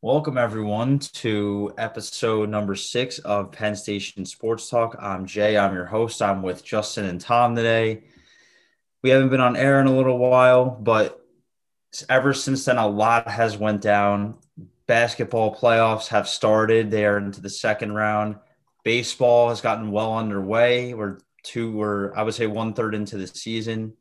Welcome, everyone, to episode number 6 of Penn Station Sports Talk. I'm Jay. I'm your host. I'm with Justin and Tom today. We haven't been on air in a little while, but ever since then, a lot has went down. Basketball playoffs have started. They are into the second round. Baseball has gotten well underway. We're one-third into the season.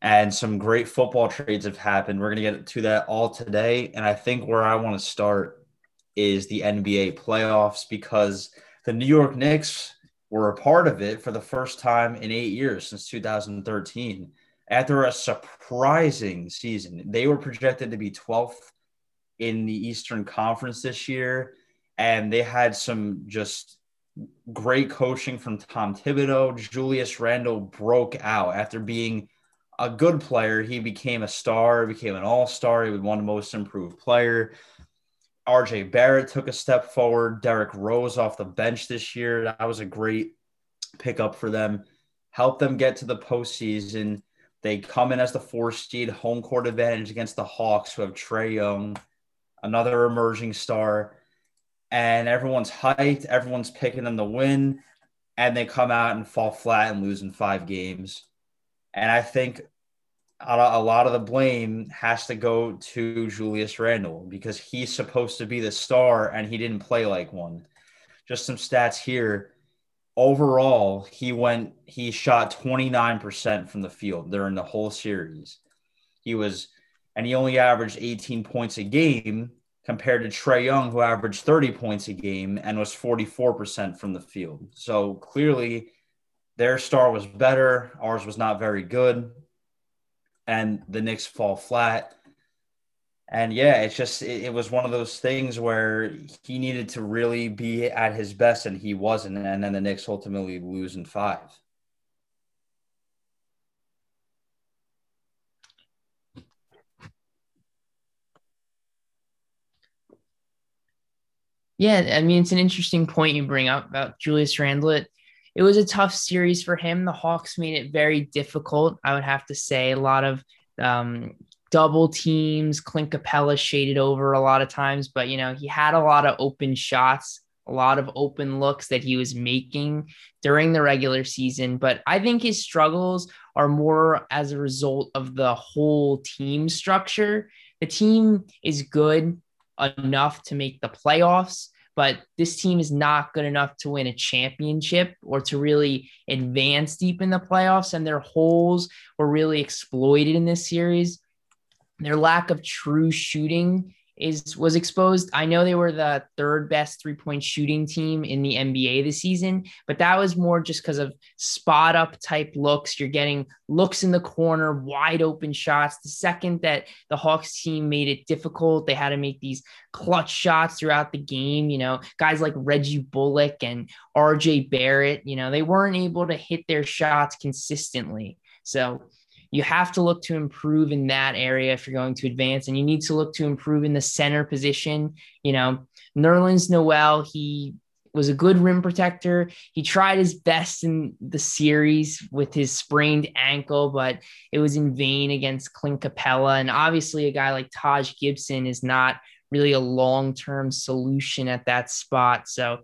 And some great football trades have happened. We're going to get to that all today. And I think where I want to start is the NBA playoffs, because the New York Knicks were a part of it for the first time in 8 years, since 2013. After a surprising season, they were projected to be 12th in the Eastern Conference this year. And they had some just great coaching from Tom Thibodeau. Julius Randle broke out after being a good player. He became a star, became an all-star. He won most improved player. RJ Barrett took a step forward. Derrick Rose off the bench this year. That was a great pickup for them. Helped them get to the postseason. They come in as the 4th seed, home court advantage against the Hawks, who have Trae Young, another emerging star. And everyone's hyped. Everyone's picking them to win. And they come out and fall flat and lose in 5 games. And I think a lot of the blame has to go to Julius Randle, because he's supposed to be the star and he didn't play like one. Just some stats here. Overall, he shot 29% from the field during the whole series. He only averaged 18 points a game compared to Trae Young, who averaged 30 points a game and was 44% from the field. So clearly, their star was better. Ours was not very good. And the Knicks fall flat. And yeah, it's just, it was one of those things where he needed to really be at his best and he wasn't. And then the Knicks ultimately lose in 5. Yeah, I mean, it's an interesting point you bring up about Julius Randle. It was a tough series for him. The Hawks made it very difficult, I would have to say. A lot of double teams. Clint Capela shaded over a lot of times, but, you know, he had a lot of open shots, a lot of open looks that he was making during the regular season. But I think his struggles are more as a result of the whole team structure. The team is good enough to make the playoffs, but this team is not good enough to win a championship or to really advance deep in the playoffs. And their holes were really exploited in this series. Their lack of true shooting was exposed. I know they were the 3rd best 3-point shooting team in the NBA this season, but that was more just because of spot up type looks. You're getting looks in the corner, wide open shots. The second that the Hawks team made it difficult, they had to make these clutch shots throughout the game. You know, guys like Reggie Bullock and RJ Barrett, you know, they weren't able to hit their shots consistently. So you have to look to improve in that area if you're going to advance, and you need to look to improve in the center position. You know, Nerlens Noel, he was a good rim protector. He tried his best in the series with his sprained ankle, but it was in vain against Clint Capela. And obviously a guy like Taj Gibson is not really a long-term solution at that spot. So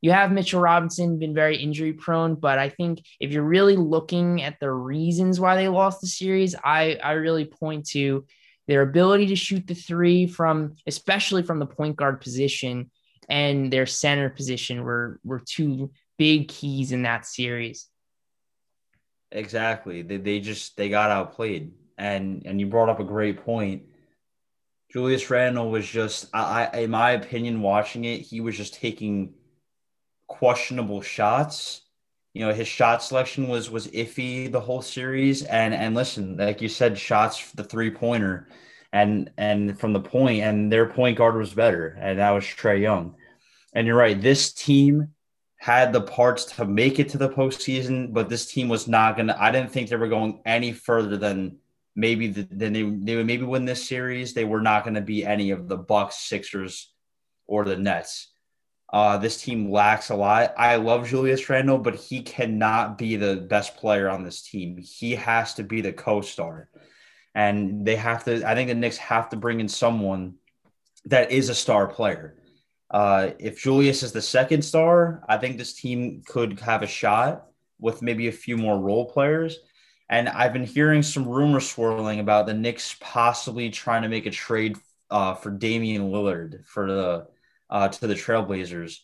you have Mitchell Robinson, been very injury prone, but I think if you're really looking at the reasons why they lost the series, I really point to their ability to shoot the three especially from the point guard position, and their center position were 2 big keys in that series. Exactly. They got outplayed. And you brought up a great point. Julius Randle was just, in my opinion, watching it, he was just taking questionable shots. You know, his shot selection was iffy the whole series, and listen, like you said, shots for the 3-pointer and from the point, and their point guard was better, and that was Trae Young. And you're right, this team had the parts to make it to the postseason, but this team was not gonna, I didn't think they were going any further than maybe they would maybe win this series. They were not going to be any of the Bucks, Sixers, or the Nets. This team lacks a lot. I love Julius Randle, but he cannot be the best player on this team. He has to be the co-star. And I think the Knicks have to bring in someone that is a star player. If Julius is the second star, I think this team could have a shot with maybe a few more role players. And I've been hearing some rumors swirling about the Knicks possibly trying to make a trade for Damian Lillard for the to the Trailblazers.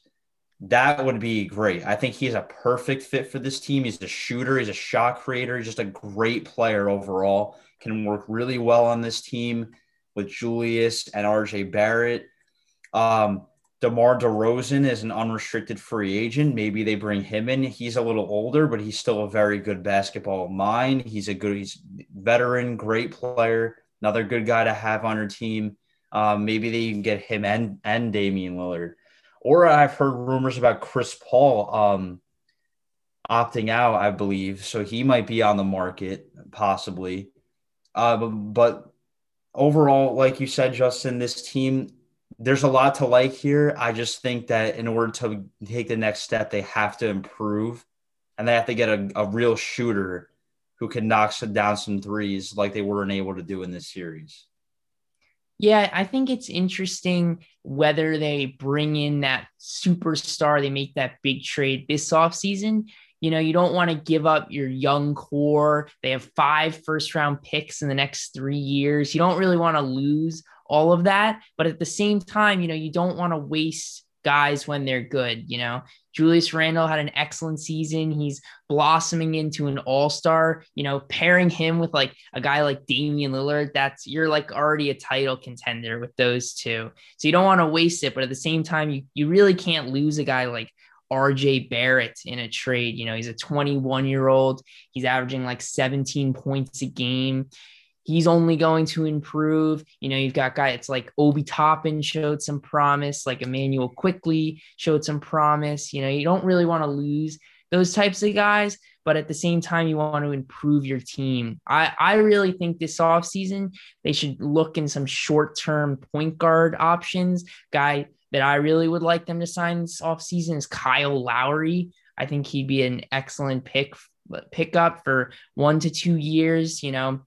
That would be great. I think he's a perfect fit for this team. He's a shooter. He's a shot creator. He's just a great player overall. Can work really well on this team with Julius and RJ Barrett. DeMar DeRozan is an unrestricted free agent. Maybe they bring him in. He's a little older, but he's still a very good basketball mind. He's veteran, great player, another good guy to have on your team. Maybe they even get him and Damian Lillard. Or I've heard rumors about Chris Paul opting out, I believe. So he might be on the market, possibly. But overall, like you said, Justin, this team, there's a lot to like here. I just think that in order to take the next step, they have to improve. And they have to get a real shooter who can knock down some threes like they weren't able to do in this series. Yeah, I think it's interesting whether they bring in that superstar, they make that big trade this offseason. You know, you don't want to give up your young core. They have 5 first-round picks in the next 3 years. You don't really want to lose all of that. But at the same time, you know, you don't want to waste guys when they're good. You know, Julius Randle had an excellent season. He's blossoming into an all-star. You know, pairing him with like a guy like Damian Lillard, that's, you're like already a title contender with those two. So you don't want to waste it, but at the same time, you really can't lose a guy like RJ Barrett in a trade. You know, he's a 21-year-old. He's averaging like 17 points a game. He's only going to improve. You know, you've got guys, it's like Obi Toppin showed some promise, like Immanuel Quickley showed some promise. You know, you don't really want to lose those types of guys, but at the same time, you want to improve your team. I really think this offseason, they should look in some short-term point guard options. Guy that I really would like them to sign this offseason is Kyle Lowry. I think he'd be an excellent pickup for 1 to 2 years, you know.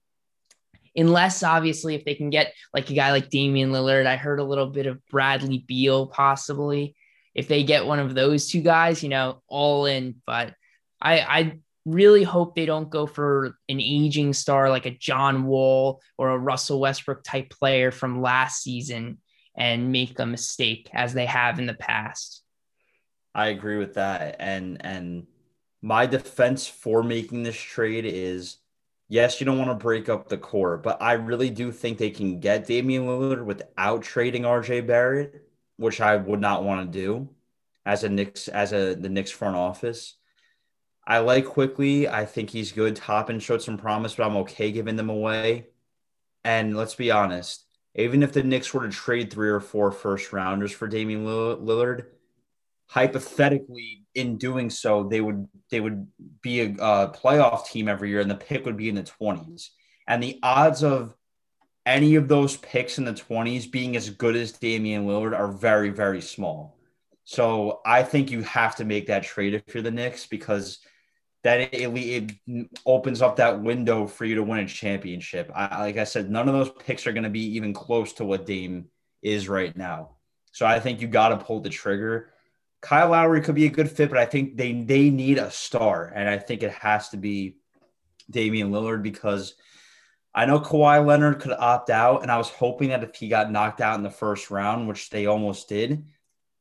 Unless, obviously, if they can get like a guy like Damian Lillard, I heard a little bit of Bradley Beal possibly. If they get one of those two guys, you know, all in. But I really hope they don't go for an aging star like a John Wall or a Russell Westbrook type player from last season and make a mistake as they have in the past. I agree with that. And my defense for making this trade is, yes, you don't want to break up the core, but I really do think they can get Damian Lillard without trading RJ Barrett, which I would not want to do as the Knicks front office. I like Quickley. I think he's good. Toppin showed some promise, but I'm okay giving them away. And let's be honest, even if the Knicks were to trade 3 or 4 first rounders for Damian Lillard, hypothetically, in doing so, they would be a playoff team every year, and the pick would be in the 20s. And the odds of any of those picks in the 20s being as good as Damian Lillard are very, very small. So I think you have to make that trade if you're the Knicks, because that it opens up that window for you to win a championship. Like I said, none of those picks are going to be even close to what Dame is right now. So I think you got to pull the trigger. Kyle Lowry could be a good fit, but I think they need a star, and I think it has to be Damian Lillard, because I know Kawhi Leonard could opt out, and I was hoping that if he got knocked out in the first round, which they almost did.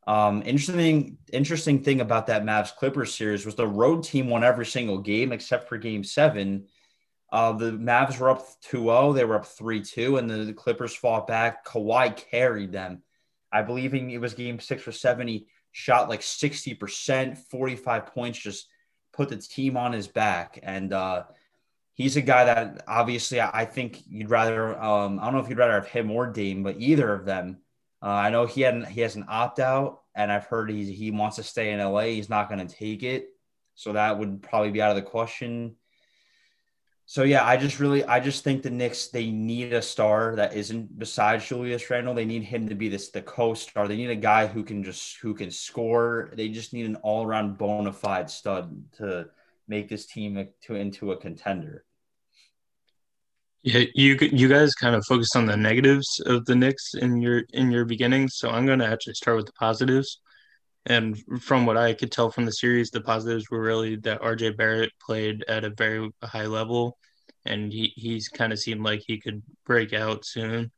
Interesting thing about that Mavs-Clippers series was the road team won every single game except for Game 7. The Mavs were up 2-0. They were up 3-2, and the Clippers fought back. Kawhi carried them. I believe it was Game 6 or 70. Shot like 60%, 45 points, just put the team on his back. And he's a guy that obviously I think you'd rather I don't know if you'd rather have him or Dame, but either of them. I know he has an opt-out, and I've heard he wants to stay in LA. He's not going to take it. So that would probably be out of the question. So, yeah, I just think the Knicks, they need a star that isn't besides Julius Randle. They need him to be the co-star. They need a guy who can score. They just need an all-around bona fide stud to make this team into a contender. Yeah, you guys kind of focused on the negatives of the Knicks in your beginning, so I'm going to actually start with the positives. And from what I could tell from the series, the positives were really that RJ Barrett played at a very high level, and he's kind of seemed like he could break out soon.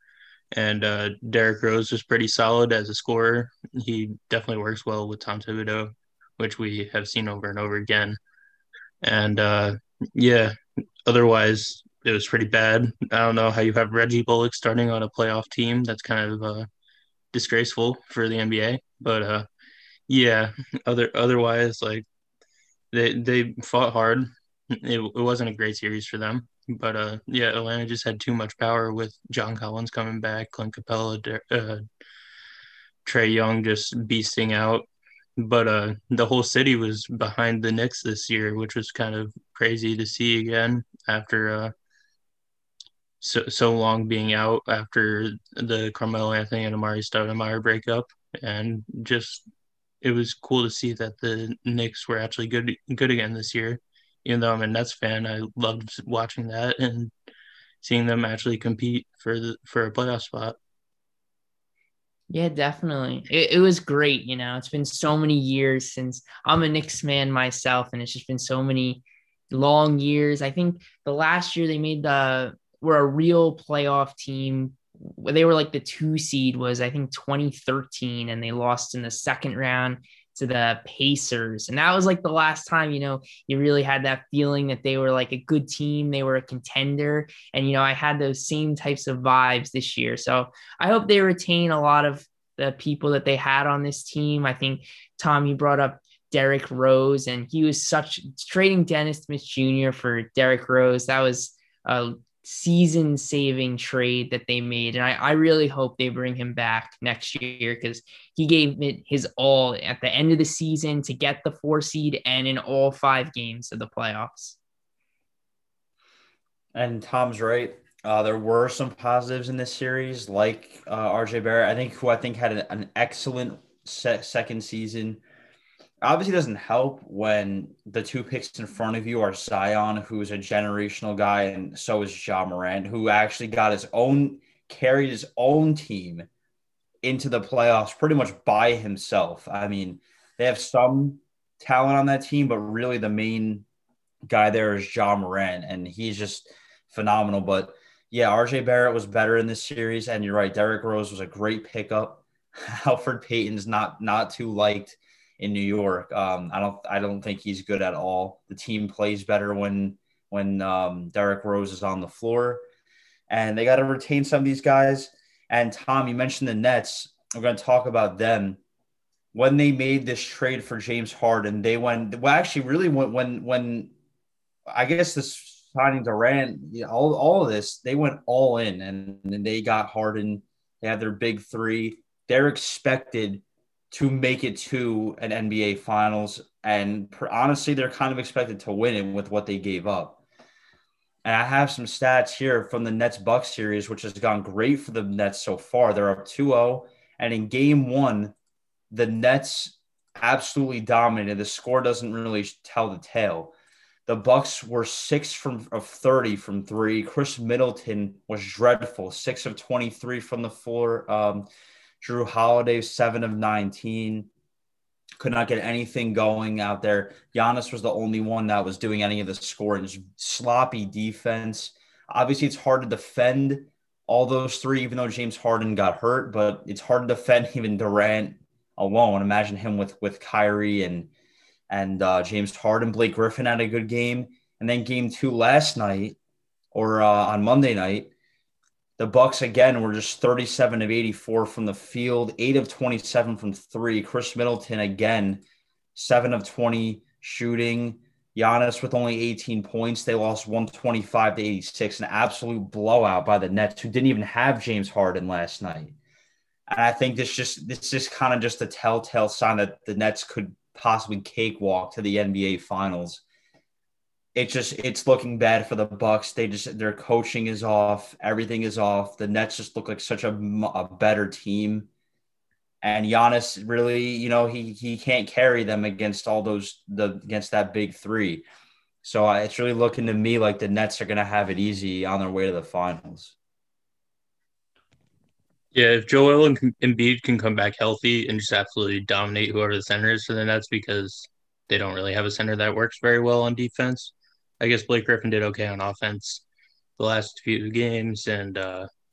And Derrick Rose was pretty solid as a scorer. He definitely works well with Tom Thibodeau, which we have seen over and over again. And, otherwise it was pretty bad. I don't know how you have Reggie Bullock starting on a playoff team. That's kind of disgraceful for the NBA. But, otherwise, like, they fought hard. It wasn't a great series for them. But, Atlanta just had too much power with John Collins coming back, Clint Capela, Trae Young just beasting out. But the whole city was behind the Knicks this year, which was kind of crazy to see again after so long being out after the Carmelo Anthony and Amari Stoudemire breakup. And just it was cool to see that the Knicks were actually good again this year. Even though I'm a Nets fan, I loved watching that and seeing them actually compete for a playoff spot. Yeah, definitely. It was great, you know. It's been so many years since I'm a Knicks man myself, and it's just been so many long years. I think the last year they were a real playoff team. They were like the 2 seed was, I think, 2013, and they lost in the second round to the Pacers. And that was like the last time, you know, you really had that feeling that they were like a good team. They were a contender. And, you know, I had those same types of vibes this year. So I hope they retain a lot of the people that they had on this team. I think, Tom, you brought up Derrick Rose, and he was trading Dennis Smith Jr. for Derrick Rose. That was a season-saving trade that they made. And I really hope they bring him back next year, because he gave it his all at the end of the season to get the 4 seed and in all 5 games of the playoffs. And Tom's right. There were some positives in this series, like RJ Barrett, who had an excellent second season. Obviously doesn't help when the 2 picks in front of you are Zion, who's a generational guy, and so is Ja Morant, who actually carried his own team into the playoffs pretty much by himself. I mean, they have some talent on that team, but really the main guy there is Ja Morant, and he's just phenomenal. But yeah, RJ Barrett was better in this series, and you're right, Derrick Rose was a great pickup. Alfred Payton's not too liked in New York. I don't think he's good at all. The team plays better when Derrick Rose is on the floor, and they got to retain some of these guys. And Tom, you mentioned the Nets. We're going to talk about them. When they made this trade for James Harden, they went signing Durant, all of this, they went all in, and they got Harden. They had their big 3. They're expected to make it to an NBA Finals. And honestly, they're kind of expected to win it with what they gave up. And I have some stats here from the Nets-Bucks series, which has gone great for the Nets so far. They're up 2-0. And in game 1, the Nets absolutely dominated. The score doesn't really tell the tale. The Bucks were 6 of 30 from 3. Khris Middleton was dreadful, 6 of 23 from the floor. Drew Holiday, 7 of 19, could not get anything going out there. Giannis was the only one that was doing any of the scoring. Sloppy defense. Obviously, it's hard to defend all those 3, even though James Harden got hurt, but it's hard to defend even Durant alone. Imagine him with Kyrie and James Harden. Blake Griffin had a good game. And then game 2 last night, or on Monday night, the Bucks again were just 37 of 84 from the field, 8 of 27 from 3. Khris Middleton again, 7 of 20 shooting. Giannis with only 18 points. They lost 125 to 86, an absolute blowout by the Nets, who didn't even have James Harden last night. And I think this is kind of just a telltale sign that the Nets could possibly cakewalk to the NBA Finals. It's looking bad for the Bucks. Their coaching is off. Everything is off. The Nets just look like such a better team. And Giannis really, you know, he can't carry them against that big 3. So it's really looking to me like the Nets are going to have it easy on their way to the finals. Yeah, if Joel and Embiid can come back healthy and just absolutely dominate whoever the center is for the Nets, because they don't really have a center that works very well on defense. I guess Blake Griffin did okay on offense the last few games, and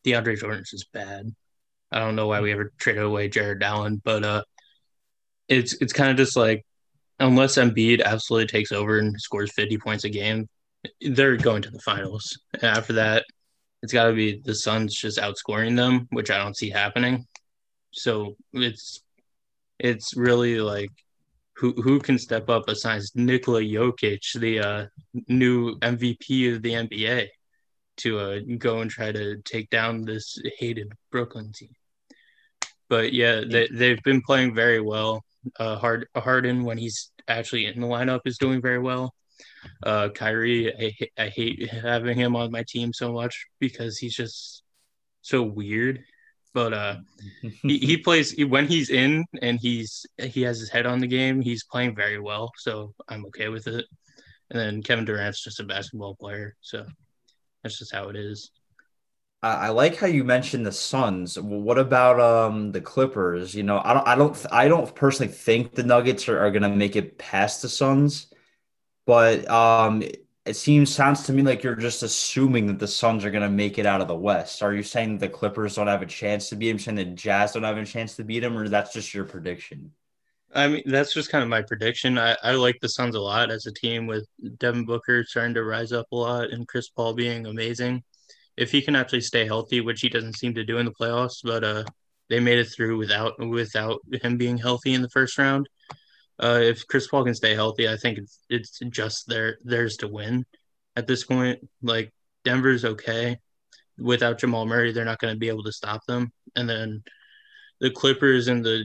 DeAndre Jordan's just bad. I don't know why we ever traded away Jared Allen, but it's kind of just like, unless Embiid absolutely takes over and scores 50 points a game, they're going to the finals. And after that, it's got to be the Suns just outscoring them, which I don't see happening. So it's really like who can step up besides Nikola Jokic, the new MVP of the NBA, to go and try to take down this hated Brooklyn team. But, yeah, they've been playing very well. Harden, when he's actually in the lineup, is doing very well. Kyrie, I hate having him on my team so much because he's just so weird. But he plays when he's in and he has his head on the game. He's playing very well, so I'm okay with it. And then Kevin Durant's just a basketball player, so that's just how it is. I like how you mentioned the Suns. What about the Clippers? You know, I don't personally think the Nuggets are going to make it past the Suns, but it sounds to me like you're just assuming that the Suns are going to make it out of the West. Are you saying the Clippers don't have a chance to beat them? Saying the Jazz don't have a chance to beat them, or that's just your prediction? I mean, that's just kind of my prediction. I like the Suns a lot as a team, with Devin Booker starting to rise up a lot and Chris Paul being amazing. If he can actually stay healthy, which he doesn't seem to do in the playoffs, but they made it through without him being healthy in the first round. If Chris Paul can stay healthy, I think it's just theirs to win at this point. Like, Denver's okay. Without Jamal Murray, they're not going to be able to stop them. And then the Clippers and the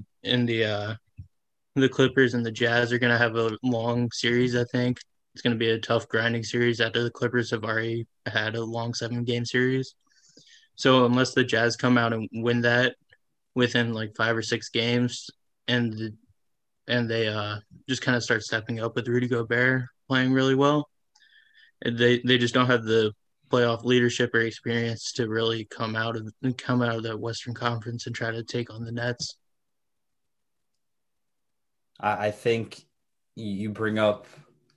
Clippers and the Jazz are going to have a long series, I think. It's going to be a tough grinding series after the Clippers have already had a long 7-game series. So unless the Jazz come out and win that within like 5 or 6 games, and they just kind of start stepping up with Rudy Gobert playing really well, they just don't have the playoff leadership or experience to really come out of that Western Conference and try to take on the Nets. I think you bring up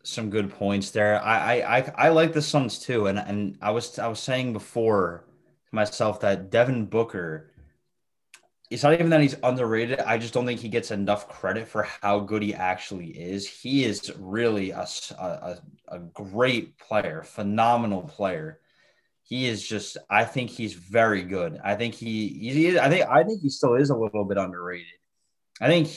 some good points there. I like the Suns too, and I was saying before to myself that Devin Booker, it's not even that he's underrated. I just don't think he gets enough credit for how good he actually is. He is really a great player, phenomenal player. He is just, I think he's very good. I think he still is a little bit underrated. I think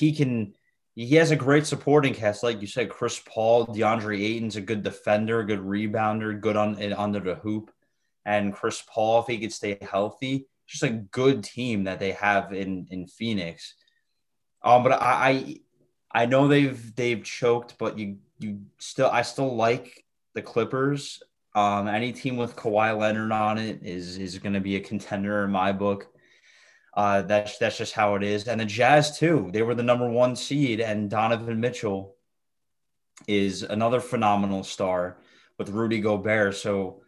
he has a great supporting cast. Like you said, Chris Paul, DeAndre Ayton's a good defender, a good rebounder, good under the hoop. And Chris Paul, if he could stay healthy, just a good team that they have in Phoenix. But I know they've choked, but I still like the Clippers. Any team with Kawhi Leonard on it is going to be a contender in my book. That's just how it is. And the Jazz too, they were the number 1 seed, and Donovan Mitchell is another phenomenal star with Rudy Gobert. So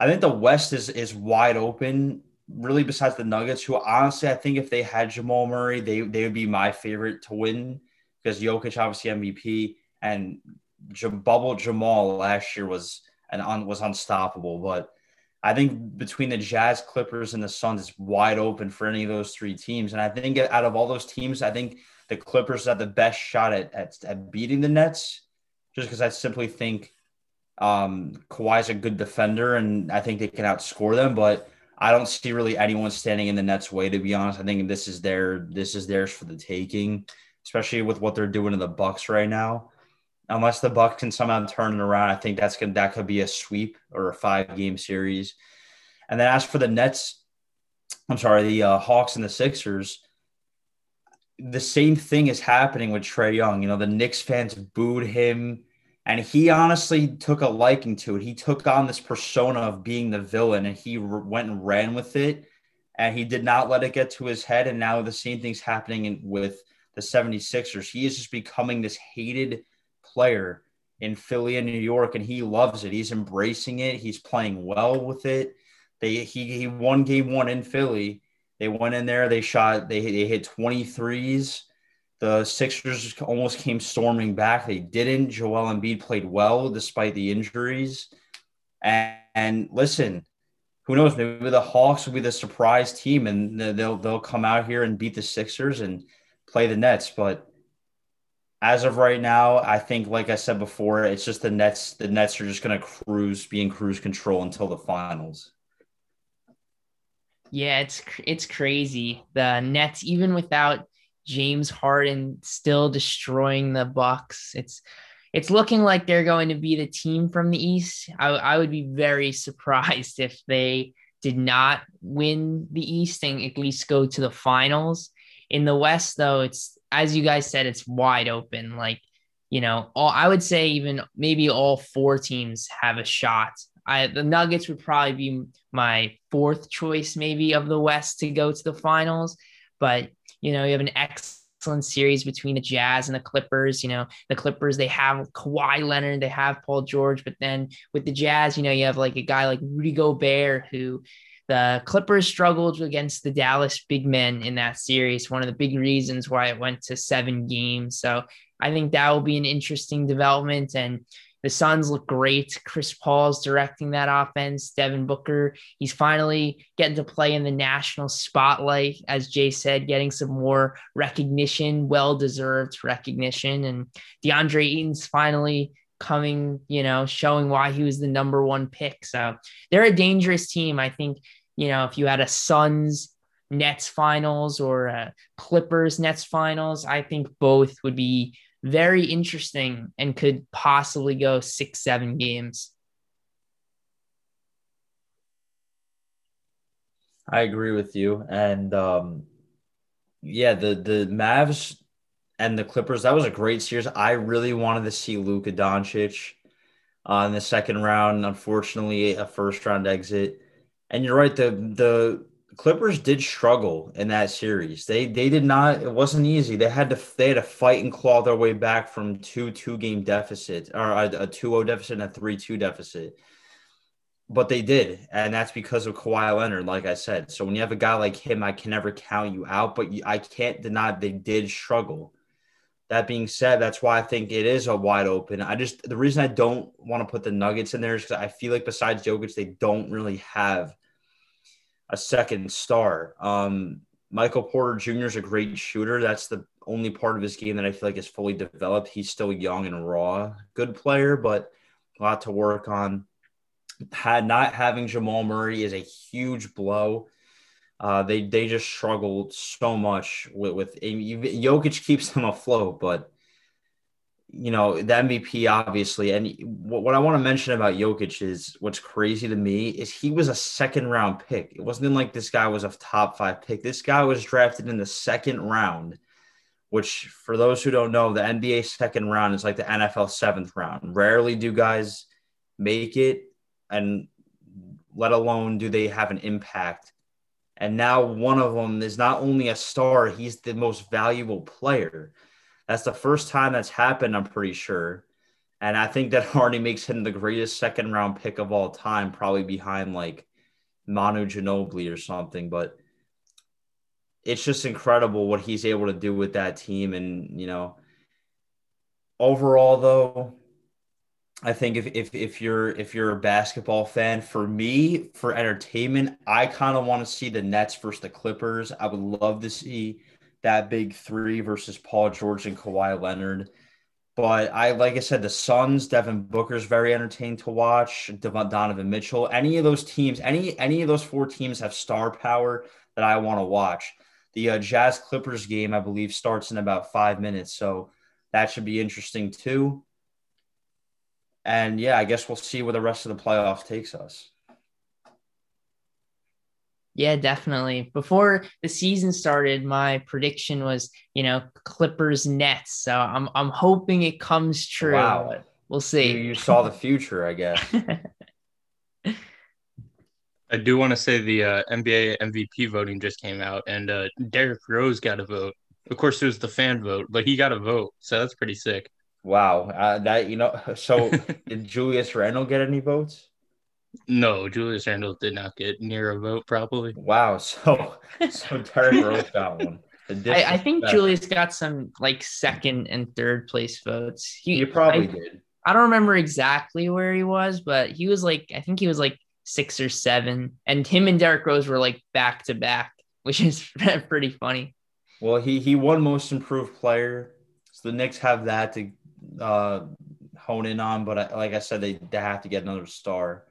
I think the West is wide open, really, besides the Nuggets, who honestly, I think if they had Jamal Murray, they would be my favorite to win, because Jokic, obviously MVP, and bubble Jamal last year was unstoppable. But I think between the Jazz, Clippers, and the Suns, it's wide open for any of those 3 teams. And I think out of all those teams, I think the Clippers have the best shot at beating the Nets, just because I simply think Kawhi's a good defender, and I think they can outscore them. But I don't see really anyone standing in the Nets' way, to be honest. I think this is theirs for the taking, especially with what they're doing to the Bucks right now. Unless the Bucks can somehow turn it around, I think that could be a sweep or a 5-game series. And then as for the Nets, I'm sorry, the Hawks and the Sixers, the same thing is happening with Trae Young. You know, the Knicks fans booed him, and he honestly took a liking to it. He took on this persona of being the villain, and he went and ran with it, and he did not let it get to his head. And now the same thing's happening with the 76ers. He is just becoming this hated player in Philly and New York, and he loves it. He's embracing it. He's playing well with it. He won game one in Philly. They went in there. They hit 23s. The Sixers almost came storming back. They didn't. Joel Embiid played well despite the injuries. And listen, who knows? Maybe the Hawks will be the surprise team, and they'll come out here and beat the Sixers and play the Nets. But as of right now, I think, like I said before, it's just the Nets. The Nets are just going to be in cruise control until the finals. Yeah, it's crazy. The Nets, even without James Harden, still destroying the Bucks. It's looking like they're going to be the team from the East. I would be very surprised if they did not win the East and at least go to the finals. In the West, though, it's, as you guys said, it's wide open. Like, you know, I would say even maybe all four teams have a shot. The Nuggets would probably be my fourth choice maybe of the West to go to the finals. But, you know, you have an excellent series between the Jazz and the Clippers. You know, the Clippers, they have Kawhi Leonard, they have Paul George, but then with the Jazz, you know, you have like a guy like Rudy Gobert, who the Clippers struggled against the Dallas big men in that series. One of the big reasons why it went to 7 games. So I think that will be an interesting development. And the Suns look great. Chris Paul's directing that offense. Devin Booker, he's finally getting to play in the national spotlight, as Jay said, getting some more recognition, well-deserved recognition. And DeAndre Ayton's finally coming, you know, showing why he was the number one pick. So they're a dangerous team. I think, you know, if you had a Suns-Nets finals or a Clippers-Nets finals, I think both would be very interesting and could possibly go 6-7 games. I agree with you. And yeah, the Mavs and the Clippers, that was a great series. I really wanted to see Luka Doncic in the second round. Unfortunately, a first round exit. And you're right, the Clippers did struggle in that series. They did not. It wasn't easy. They had to fight and claw their way back from two-game deficits, or a 2-0 deficit and a 3-2 deficit. But they did, and that's because of Kawhi Leonard, like I said. So when you have a guy like him, I can never count you out. But I can't deny they did struggle. That being said, that's why I think it is a wide open. The reason I don't want to put the Nuggets in there is because I feel like besides Jokic, they don't really have a second star. Michael Porter Jr. is a great shooter. That's the only part of his game that I feel like is fully developed. He's still young and raw, good player, but a lot to work on. Not having Jamal Murray is a huge blow. They just struggled so much with Jokic keeps them afloat, but you know, the MVP, obviously. And what I want to mention about Jokic is what's crazy to me is he was a second-round pick. It wasn't like this guy was a top-5 pick. This guy was drafted in the second round, which, for those who don't know, the NBA second round is like the NFL seventh round. Rarely do guys make it, and let alone do they have an impact. And now one of them is not only a star, he's the most valuable player. That's the first time that's happened, I'm pretty sure. And I think that already makes him the greatest second-round pick of all time, probably behind, like, Manu Ginobili or something. But it's just incredible what he's able to do with that team. And, you know, overall, though, I think if you're a basketball fan, for me, for entertainment, I kind of want to see the Nets versus the Clippers. I would love to see that big three versus Paul George and Kawhi Leonard. But like I said, the Suns, Devin Booker is very entertaining to watch. Donovan Mitchell, any of those teams, any of those four teams have star power that I want to watch. The Jazz Clippers game, I believe, starts in about 5 minutes. So that should be interesting too. And yeah, I guess we'll see where the rest of the playoff takes us. Yeah, definitely. Before the season started, my prediction was, you know, Clippers Nets. So I'm hoping it comes true. Wow. We'll see. You saw the future, I guess. I do want to say the NBA MVP voting just came out, and Derrick Rose got a vote. Of course, it was the fan vote, but he got a vote. So that's pretty sick. Wow. Did Julius Randle get any votes? No, Julius Randle did not get near a vote, probably. Wow. So Derrick Rose got one. I think Julius got some like second and third place votes. He probably did. I don't remember exactly where he was, but he was like, I think he was like 6 or 7, and him and Derrick Rose were like back to back, which is pretty funny. Well, he won most improved player. So the Knicks have that to hone in on, but like I said, they have to get another star.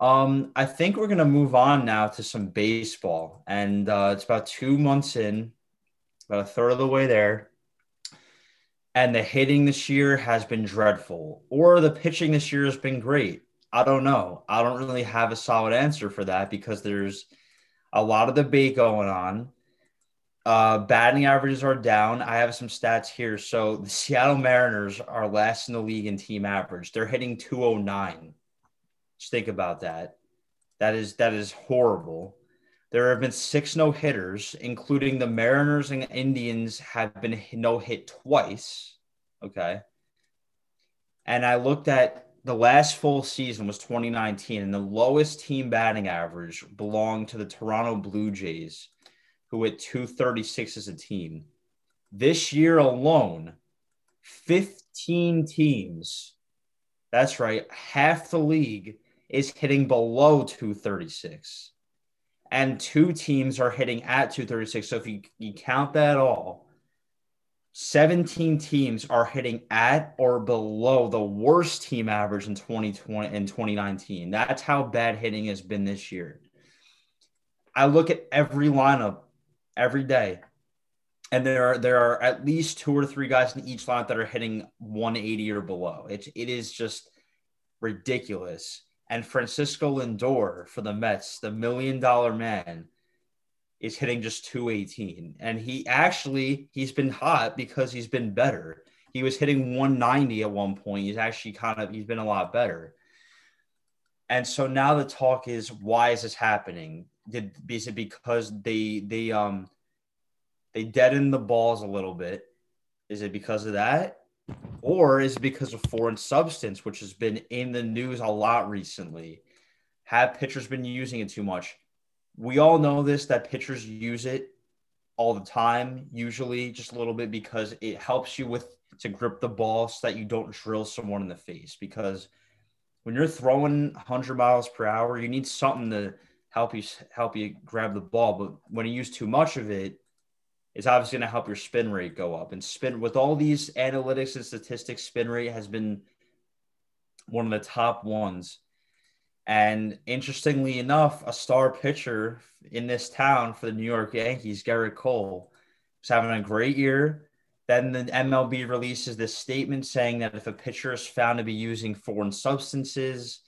I think we're going to move on now to some baseball, and it's about 2 months in, about a third of the way there. And the hitting this year has been dreadful, or the pitching this year has been great. I don't know. I don't really have a solid answer for that because there's a lot of debate going on. Batting averages are down. I have some stats here. So the Seattle Mariners are last in the league in team average. They're hitting .209. Just think about that. That is horrible. There have been 6 no-hitters, including the Mariners and Indians have been no-hit twice. Okay. And I looked at the last full season was 2019, and the lowest team batting average belonged to the Toronto Blue Jays, who hit .236 as a team. This year alone, 15 teams, that's right, half the league is hitting below .236, and 2 teams are hitting at .236. So if you count that all, 17 teams are hitting at or below the worst team average in 2020 and 2019. That's how bad hitting has been this year. I look at every lineup every day, and there are at least 2 or 3 guys in each lineup that are hitting 180 or below. It is just ridiculous. And Francisco Lindor for the Mets, the $1 million man, is hitting just .218. And he's been hot because he's been better. He was hitting 190 at one point. He's been a lot better. And so now the talk is, why is this happening? Is it because they deadened the balls a little bit? Is it because of that? Or is it because of foreign substance, which has been in the news a lot recently? Have pitchers been using it too much? We all know this, that pitchers use it all the time, usually just a little bit, because it helps you to grip the ball so that you don't drill someone in the face. Because when you're throwing 100 miles per hour, you need something to help you grab the ball. But when you use too much of it, it's obviously going to help your spin rate go up. And spin, with all these analytics and statistics, spin rate has been one of the top ones. And interestingly enough, a star pitcher in this town for the New York Yankees, Garrett Cole, is having a great year. Then the MLB releases this statement saying that if a pitcher is found to be using foreign substances,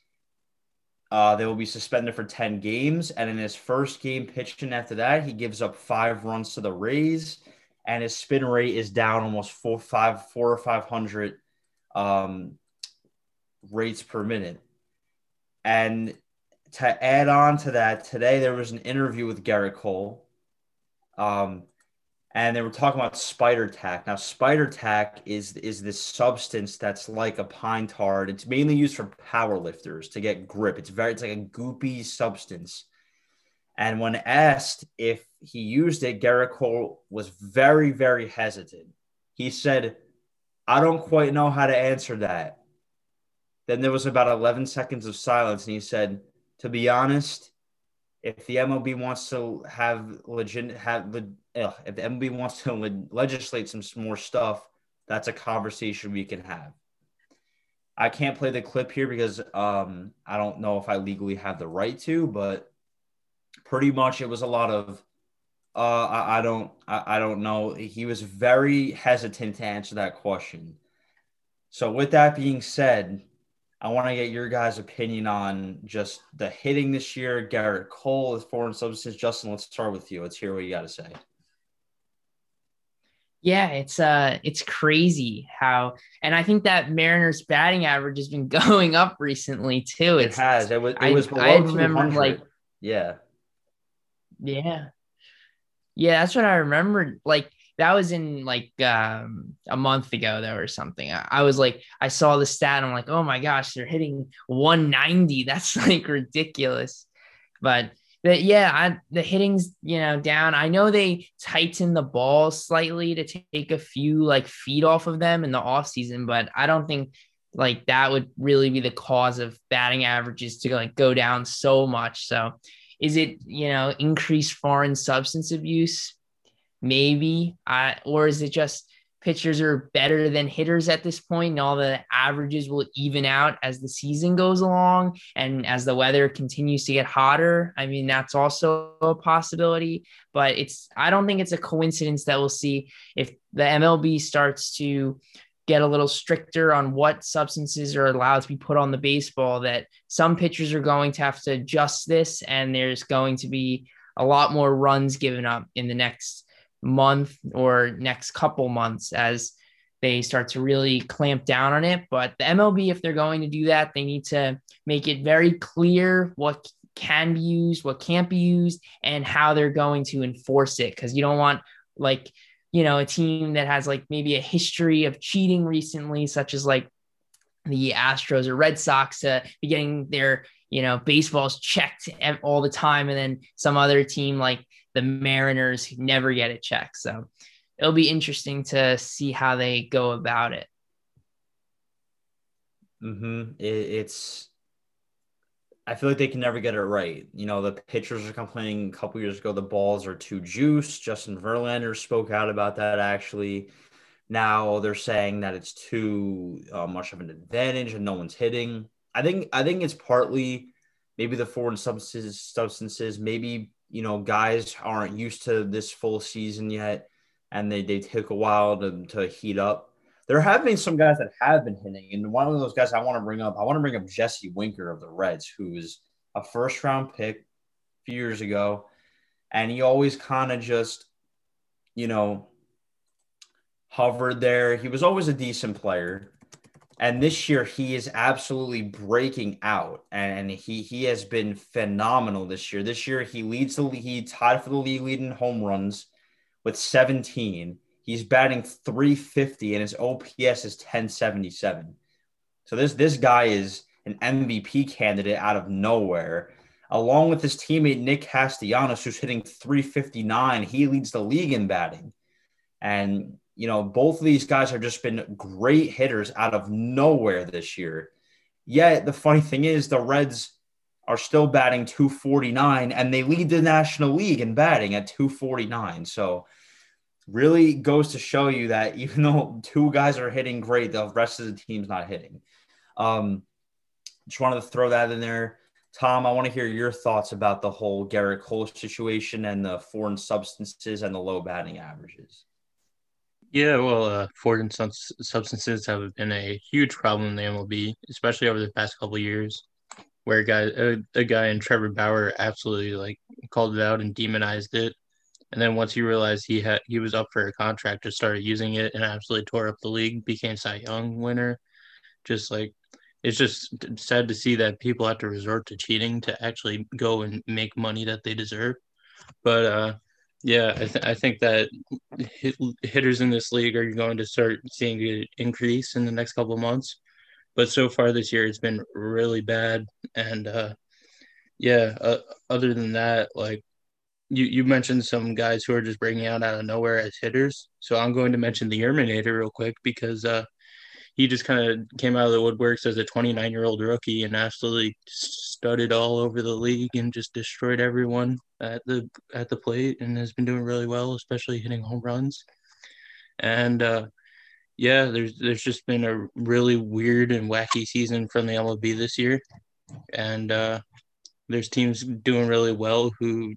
they will be suspended for 10 games. And in his first game pitching after that, he gives up 5 runs to the Rays, and his spin rate is down almost 400 or 500 rates per minute. And to add on to that, today there was an interview with Garrett Cole, and they were talking about spider tack. Now, spider tack is this substance that's like a pine tar. It's mainly used for power lifters to get grip. It's like a goopy substance. And when asked if he used it, Garrett Cole was very, very hesitant. He said, "I don't quite know how to answer that." Then there was about 11 seconds of silence, and he said, "To be honest, if the MLB wants to legislate some more stuff, that's a conversation we can have." I can't play the clip here because I don't know if I legally have the right to, but pretty much it was a lot of I don't know. He was very hesitant to answer that question. So with that being said, I want to get your guys' opinion on just the hitting this year, Garrett Cole, foreign substance. Justin, let's start with you. Let's hear what you got to say. Yeah, it's crazy how, and I think that Mariners batting average has been going up recently too. It has. It was below 200. Yeah. That's what I remembered. Like That was in like a month ago though or something. I was like, I saw the stat and I'm like, oh my gosh, they're hitting 190. That's like ridiculous. But yeah, the hitting's, you know, down. I know they tightened the ball slightly to take a few like feet off of them in the offseason, but I don't think like that would really be the cause of batting averages to like go down so much. So is it, you know, increased foreign substance abuse? Maybe. Or is it just pitchers are better than hitters at this point and all the averages will even out as the season goes along and as the weather continues to get hotter? I mean, that's also a possibility, but I don't think it's a coincidence that we'll see if the MLB starts to get a little stricter on what substances are allowed to be put on the baseball, that some pitchers are going to have to adjust this and there's going to be a lot more runs given up in the next month or next couple months as they start to really clamp down on it. But the MLB, if they're going to do that, they need to make it very clear what can be used, what can't be used, and how they're going to enforce it. Because you don't want, like, you know, a team that has like maybe a history of cheating recently, such as like the Astros or Red Sox, to be getting their, you know, baseballs checked all the time, and then some other team like the Mariners never get it checked. So it'll be interesting to see how they go about it. Mm-hmm. I feel like they can never get it right. You know, the pitchers are complaining a couple years ago, the balls are too juiced. Justin Verlander spoke out about that actually. Now they're saying that it's too much of an advantage and no one's hitting. I think it's partly maybe the foreign substances, maybe, you know, guys aren't used to this full season yet, and they took a while to heat up. There have been some guys that have been hitting, and one of those guys I want to bring up Jesse Winker of the Reds, who was a first-round pick a few years ago, and he always kind of just, you know, hovered there. He was always a decent player, and this year he is absolutely breaking out, and he has been phenomenal this year. This year he leads the league. He tied for the league lead in home runs with 17. He's batting .350 and his OPS is 1077. So this guy is an MVP candidate out of nowhere, along with his teammate Nick Castellanos, who's hitting .359. He leads the league in batting, and you know, both of these guys have just been great hitters out of nowhere this year. Yet the funny thing is the Reds are still batting .249 and they lead the National League in batting at .249. So really goes to show you that even though two guys are hitting great, the rest of the team's not hitting. Just wanted to throw that in there. Tom, I want to hear your thoughts about the whole Garrett Cole situation and the foreign substances and the low batting averages. Yeah, well, foreign substances have been a huge problem in the MLB, especially over the past couple of years, where a guy in Trevor Bauer absolutely like called it out and demonized it, and then once he realized he was up for a contract, just started using it and absolutely tore up the league, became Cy Young winner. Just like, it's just sad to see that people have to resort to cheating to actually go and make money that they deserve, but. Yeah, I think that hitters in this league are going to start seeing an increase in the next couple of months. But so far this year, it's been really bad. And, other than that, like you mentioned some guys who are just breaking out of nowhere as hitters. So I'm going to mention the Yerminator real quick because he just kind of came out of the woodworks as a 29-year-old rookie and absolutely studded all over the league and just destroyed everyone at the plate and has been doing really well, especially hitting home runs. And there's just been a really weird and wacky season from the MLB this year. And there's teams doing really well who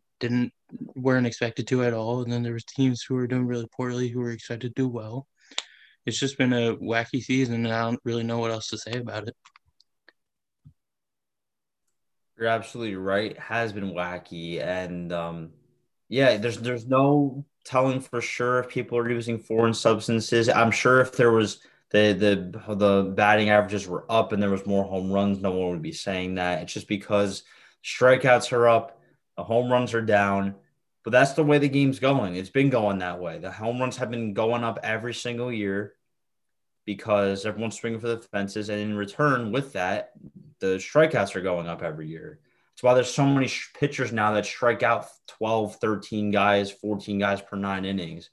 weren't expected to at all. And then there was teams who were doing really poorly who were expected to do well. It's just been a wacky season, and I don't really know what else to say about it. You're absolutely right. It has been wacky, and there's no telling for sure if people are using foreign substances. I'm sure if there was the batting averages were up and there was more home runs, no one would be saying that. It's just because strikeouts are up, the home runs are down. But that's the way the game's going. It's been going that way. The home runs have been going up every single year because everyone's swinging for the fences. And in return with that, the strikeouts are going up every year. That's why there's so many pitchers now that strike out 12, 13 guys, 14 guys per nine innings.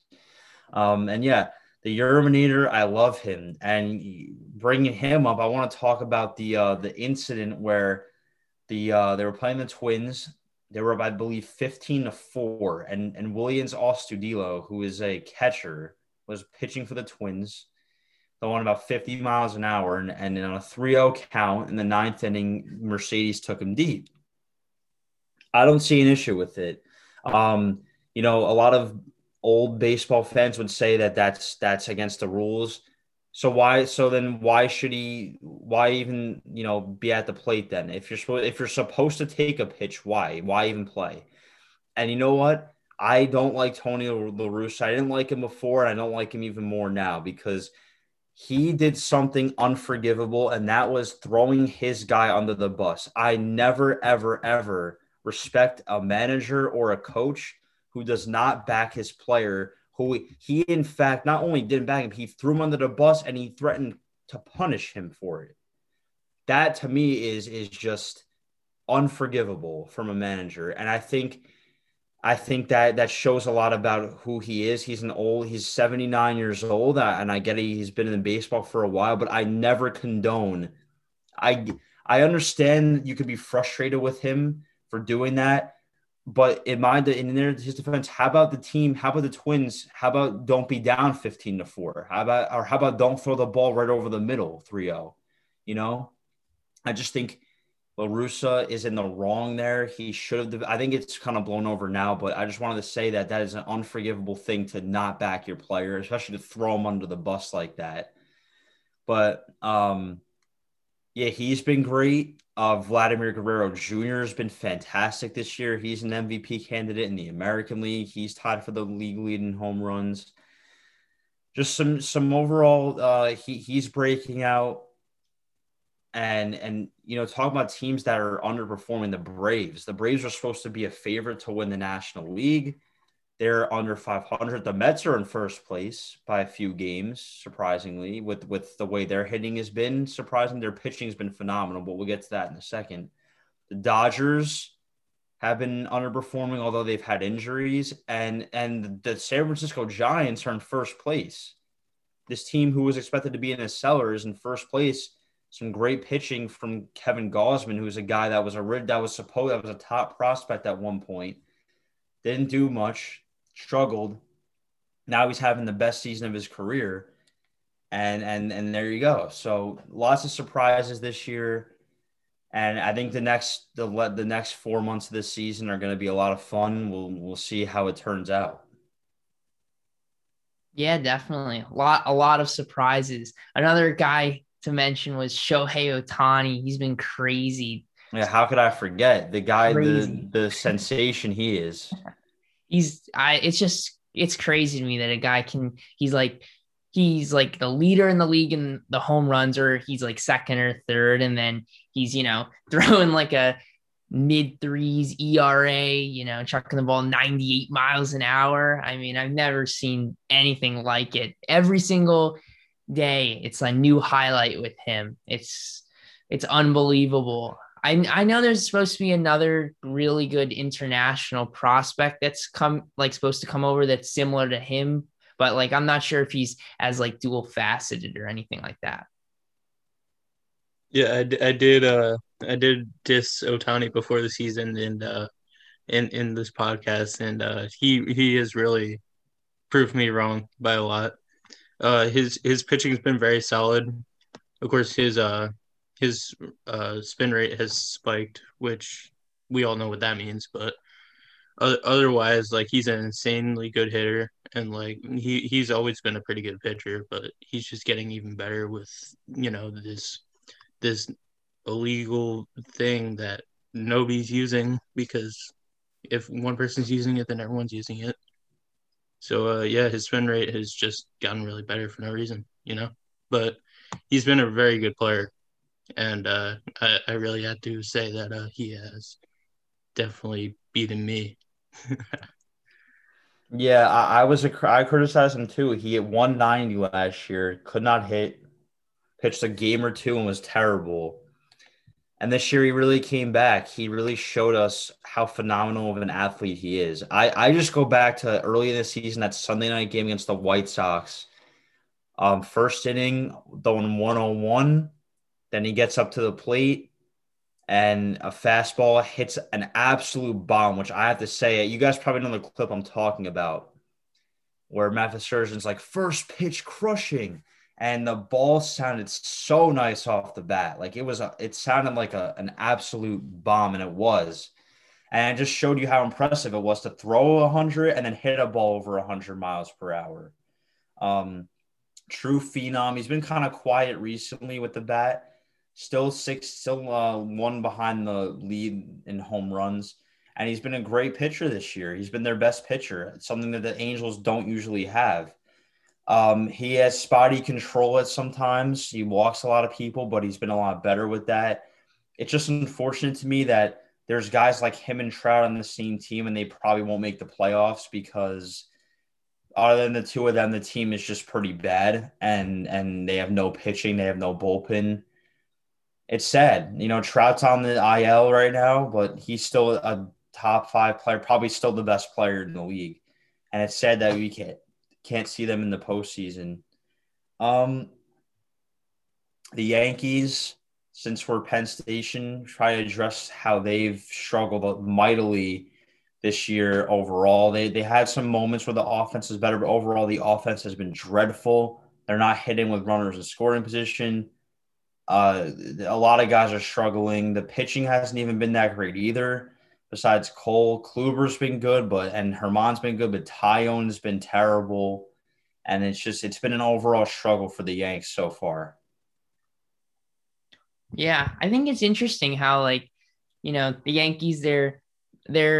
And yeah, the Urminator, I love him. And bringing him up, I want to talk about the incident where they were playing the Twins. They were up, I believe, 15-4, and Williams Astudillo, who is a catcher, was pitching for the Twins. They went about 50 miles an hour, and on a 3-0 count in the ninth inning, Mercedes took him deep. I don't see an issue with it. You know, a lot of old baseball fans would say that that's against the rules. So why? So then why should he? Why even be at the plate then? If you're supposed to take a pitch, why? Why even play? And you know what? I don't like Tony La Russa. I didn't like him before, and I don't like him even more now because he did something unforgivable, and that was throwing his guy under the bus. I never, ever, ever respect a manager or a coach who does not back his player, who he, in fact, not only didn't back him, he threw him under the bus and he threatened to punish him for it. That, to me, is just unforgivable from a manager. And I think that shows a lot about who he is. He's 79 years old, and I get it, he's been in baseball for a while, but I never condone. I understand you could be frustrated with him for doing that, but in his defense, how about the team? How about the Twins? How about don't be down 15-4? How about don't throw the ball right over the middle 3-0? I just think La Russa is in the wrong there. He should have. I think it's kind of blown over now, but I just wanted to say that is an unforgivable thing to not back your player, especially to throw him under the bus like that. But yeah, he's been great. Vladimir Guerrero Jr. has been fantastic this year. He's an MVP candidate in the American League. He's tied for the league lead in home runs. Just some overall, he's breaking out. And talk about teams that are underperforming. The Braves are supposed to be a favorite to win the National League. They're under 500. The Mets are in first place by a few games, surprisingly, with the way their hitting has been. Surprising, their pitching has been phenomenal, but we'll get to that in a second. The Dodgers have been underperforming, although they've had injuries. And the San Francisco Giants are in first place. This team, who was expected to be in a cellar, is in first place. Some great pitching from Kevin Gausman, who's a guy that was a top prospect at one point. Didn't do much. Struggled. Now he's having the best season of his career. And there you go. So lots of surprises this year. And I think the next 4 months of this season are going to be a lot of fun. We'll see how it turns out. Yeah, definitely. A lot of surprises. Another guy to mention was Shohei Ohtani. He's been crazy. Yeah, how could I forget the guy, the sensation he is. It's crazy to me that a guy he's like the leader in the league in the home runs, or he's like second or third. And then he's, throwing like a mid-3s ERA, chucking the ball 98 miles an hour. I mean, I've never seen anything like it. Every single day, it's a new highlight with him. It's unbelievable. I know there's supposed to be another really good international prospect that's supposed to come over that's similar to him, but I'm not sure if he's as dual faceted or anything like that. Yeah, I did diss Ohtani before the season in this podcast, and he has really proved me wrong by a lot. His pitching's been very solid. Of course, his spin rate has spiked, which we all know what that means. But otherwise, he's an insanely good hitter, and he's always been a pretty good pitcher. But he's just getting even better with this illegal thing that nobody's using, because if one person's using it, then everyone's using it. So yeah, his spin rate has just gotten really better for no reason, But he's been a very good player. And I really have to say that he has definitely beaten me. Yeah, I criticized him too. He hit 190 last year, could not hit, pitched a game or two and was terrible. And this year he really came back. He really showed us how phenomenal of an athlete he is. I just go back to early in the season, that Sunday night game against the White Sox. First inning, throwing 101. Then he gets up to the plate and a fastball hits an absolute bomb, which I have to say, you guys probably know the clip I'm talking about where Matt Surgeon's like, first pitch crushing. And the ball sounded so nice off the bat. Like it sounded like an absolute bomb, and it was. And it just showed you how impressive it was to throw 100 and then hit a ball over 100 miles per hour. True phenom. He's been kind of quiet recently with the bat. Still one behind the lead in home runs. And he's been a great pitcher this year. He's been their best pitcher. It's something that the Angels don't usually have. He has spotty control at sometimes. He walks a lot of people, but he's been a lot better with that. It's just unfortunate to me that there's guys like him and Trout on the same team, and they probably won't make the playoffs because other than the two of them, the team is just pretty bad, and they have no pitching. They have no bullpen. It's sad. You know, Trout's on the IL right now, but he's still a top five player, probably still the best player in the league. And it's sad that we can't see them in the postseason. The Yankees, since we're Penn Station, try to address how they've struggled mightily this year overall. They had some moments where the offense is better, but overall the offense has been dreadful. They're not hitting with runners in scoring position. A lot of guys are struggling. The pitching hasn't even been that great either. Besides Cole, Kluber's been good, and Herman's been good, but Tyone's been terrible. And it's been an overall struggle for the Yanks so far. Yeah, I think it's interesting how, like, you know, the Yankees, they're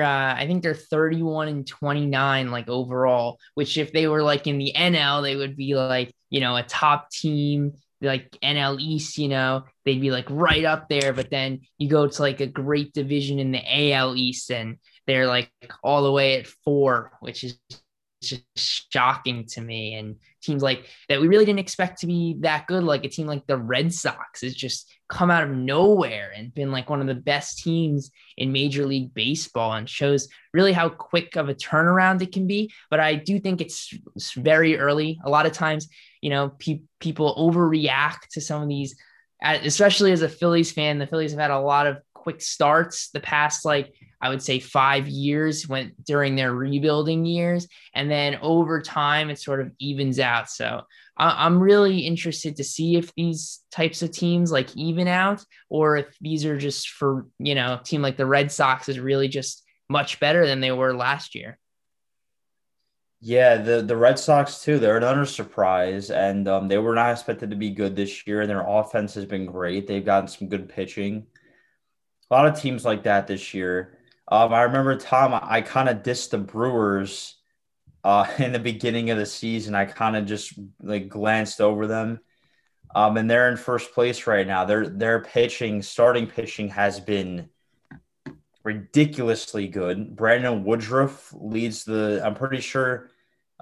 I think they're 31-29, like, overall, which if they were, like, in the NL, they would be, like, you know, a top team, like NL East, you know, they'd be like right up there, but then you go to like a great division in the AL East and they're like all the way at 4, which is just shocking to me. And teams like that we really didn't expect to be that good, like a team like the Red Sox has just come out of nowhere and been like one of the best teams in Major League Baseball, and shows really how quick of a turnaround it can be. But I do think it's very early. A lot of times, you know, people overreact to some of these, especially as a Phillies fan. The Phillies have had a lot of quick starts the past, like, I would say 5 years during their rebuilding years. And then over time, it sort of evens out. So I'm really interested to see if these types of teams like even out, or if these are just for, you know, a team like the Red Sox is really just much better than they were last year. Yeah, the Red Sox too, they're another surprise, and they were not expected to be good this year. And their offense has been great. They've gotten some good pitching. A lot of teams like that this year. I remember, Tom, I kind of dissed the Brewers in the beginning of the season. I kind of just like glanced over them, and they're in first place right now. Their pitching, starting pitching, has been ridiculously good. Brandon Woodruff leads the. I'm pretty sure.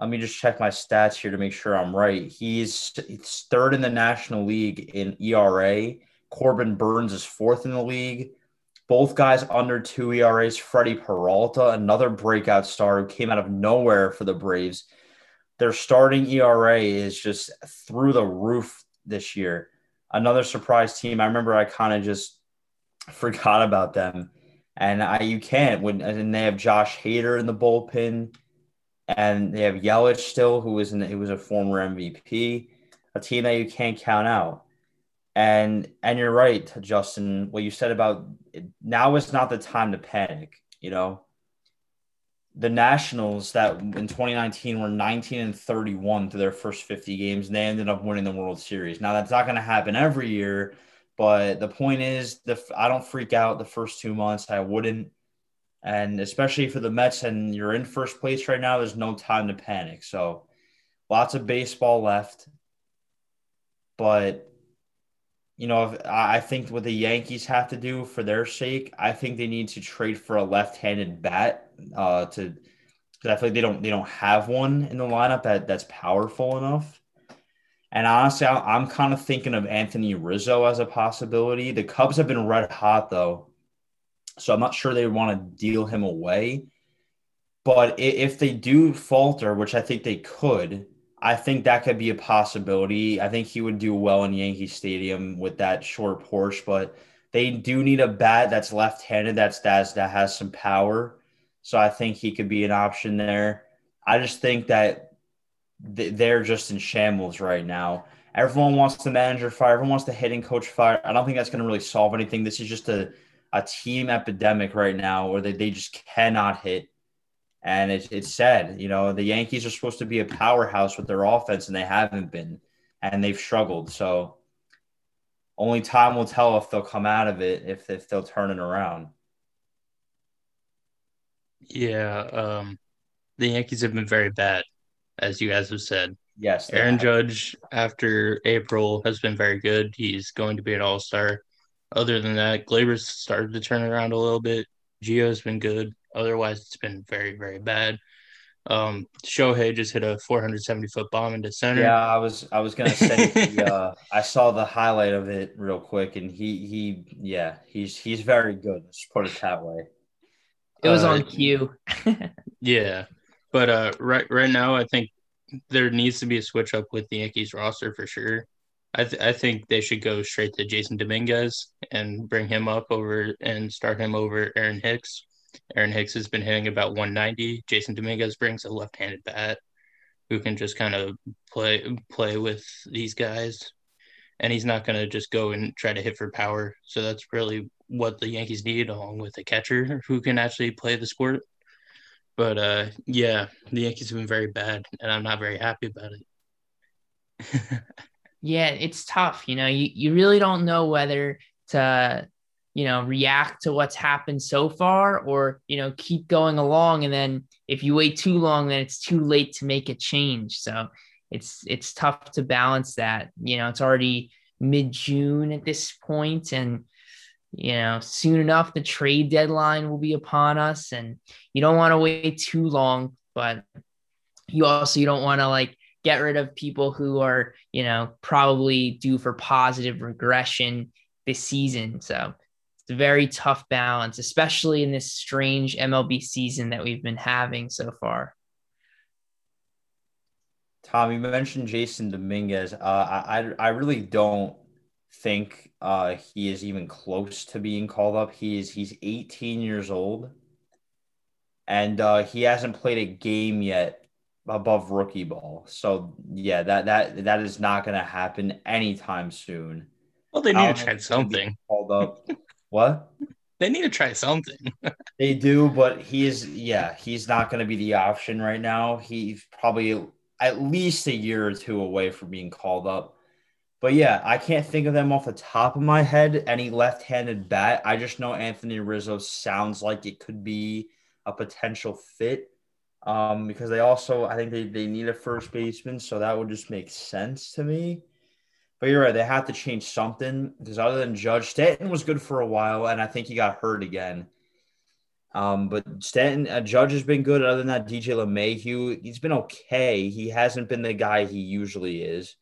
Let me just check my stats here to make sure I'm right. He's third in the National League in ERA. Corbin Burns is fourth in the league. Both guys under 2 ERAs. Freddie Peralta, another breakout star who came out of nowhere for the Braves. Their starting ERA is just through the roof this year. Another surprise team. I remember I kind of just forgot about them. And and they have Josh Hader in the bullpen, and they have Yelich still, who was a former MVP, a team that you can't count out. And you're right, Justin, what you said about now is not the time to panic. You know, the Nationals that in 2019 were 19-31 through their first 50 games, and they ended up winning the World Series. Now that's not going to happen every year. But the point is, I don't freak out the first 2 months. I wouldn't. And especially for the Mets, and you're in first place right now, there's no time to panic. So lots of baseball left. But, you know, I think what the Yankees have to do for their sake, I think they need to trade for a left-handed bat to because I feel like they don't have one in the lineup that's powerful enough. And honestly, I'm kind of thinking of Anthony Rizzo as a possibility. The Cubs have been red hot, though, so I'm not sure they want to deal him away. But if they do falter, which I think they could, I think that could be a possibility. I think he would do well in Yankee Stadium with that short porch, but they do need a bat that's left-handed that has some power. So I think he could be an option there. I just think that they're just in shambles right now. Everyone wants the manager fired. Everyone wants the hitting coach fired. I don't think that's going to really solve anything. This is just a team epidemic right now where they just cannot hit. And it's sad, you know, the Yankees are supposed to be a powerhouse with their offense, and they haven't been, and they've struggled. So only time will tell if they'll come out of it, if they'll turn it around. Yeah, the Yankees have been very bad, as you guys have said. Yes. Aaron Judge, after April, has been very good. He's going to be an all-star. Other than that, Gleyber's started to turn around a little bit. Gio's been good. Otherwise, it's been very, very bad. Shohei just hit a 470-foot bomb into center. Yeah, I was gonna say I saw the highlight of it real quick, and he's very good. Let's put it that way. It was on cue. Yeah, but right now, I think there needs to be a switch up with the Yankees roster for sure. I think they should go straight to Jason Dominguez and bring him up over and start him over Aaron Hicks. Aaron Hicks has been hitting about 190. Jason Dominguez brings a left-handed bat who can just kind of play with these guys. And he's not going to just go and try to hit for power. So that's really what the Yankees need, along with a catcher who can actually play the sport. But, yeah, the Yankees have been very bad, and I'm not very happy about it. Yeah, it's tough. You know, you really don't know whether to – you know, react to what's happened so far, or, you know, keep going along. And then if you wait too long, then it's too late to make a change. So it's tough to balance that. You know, it's already mid-June at this point, and, you know, soon enough, the trade deadline will be upon us, and you don't want to wait too long, but you don't want to get rid of people who are, you know, probably due for positive regression this season. So it's a very tough balance, especially in this strange MLB season that we've been having so far. Tom, you mentioned Jason Dominguez. I really don't think he is even close to being called up. He's 18 years old, and he hasn't played a game yet above rookie ball. So yeah, that is not going to happen anytime soon. Well, they need to try something. Called up. What? They need to try something. They do, but he's not going to be the option right now. He's probably at least a year or two away from being called up. But yeah, I can't think of them off the top of my head, any left-handed bat. I just know Anthony Rizzo sounds like it could be a potential fit, because they also, I think they need a first baseman, so that would just make sense to me. But you're right, they have to change something, because other than Judge, Stanton was good for a while, and I think he got hurt again. But Stanton, Judge has been good. Other than that, DJ LeMahieu, he's been okay. He hasn't been the guy he usually is.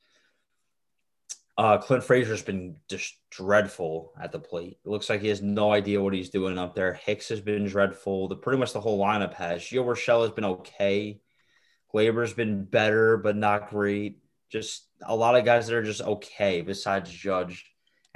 Clint Frazier's been just dreadful at the plate. It looks like he has no idea what he's doing up there. Hicks has been dreadful. Pretty much the whole lineup has. Gio Urshela has been okay. Gleyber's been better, but not great. Just a lot of guys that are just okay besides Judge,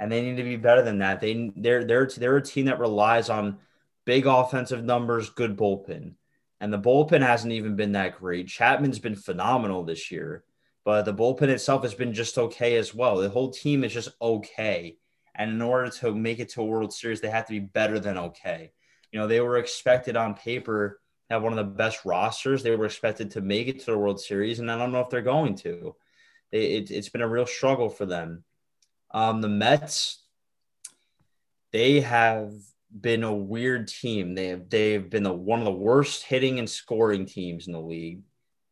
and they need to be better than that. They're a team that relies on big offensive numbers, good bullpen, and the bullpen hasn't even been that great. Chapman's been phenomenal this year, but the bullpen itself has been just okay as well. The whole team is just okay, and in order to make it to a World Series, they have to be better than okay. You know, they were expected on paper to have one of the best rosters. They were expected to make it to the World Series, and I don't know if they're going to. It's been a real struggle for them. The Mets, they have been a weird team. They've been one of the worst hitting and scoring teams in the league.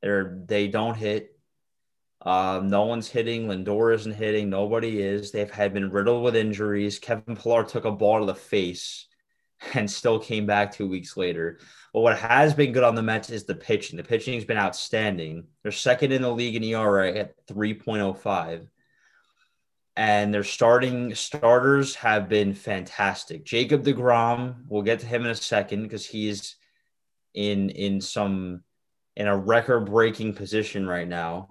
They don't hit. No one's hitting. Lindor isn't hitting. Nobody is. They've been riddled with injuries. Kevin Pillar took a ball to the face and still came back 2 weeks later. But what has been good on the Mets is the pitching. The pitching has been outstanding. They're second in the league in ERA at 3.05. And their starters have been fantastic. Jacob deGrom, we'll get to him in a second because he's in a record-breaking position right now.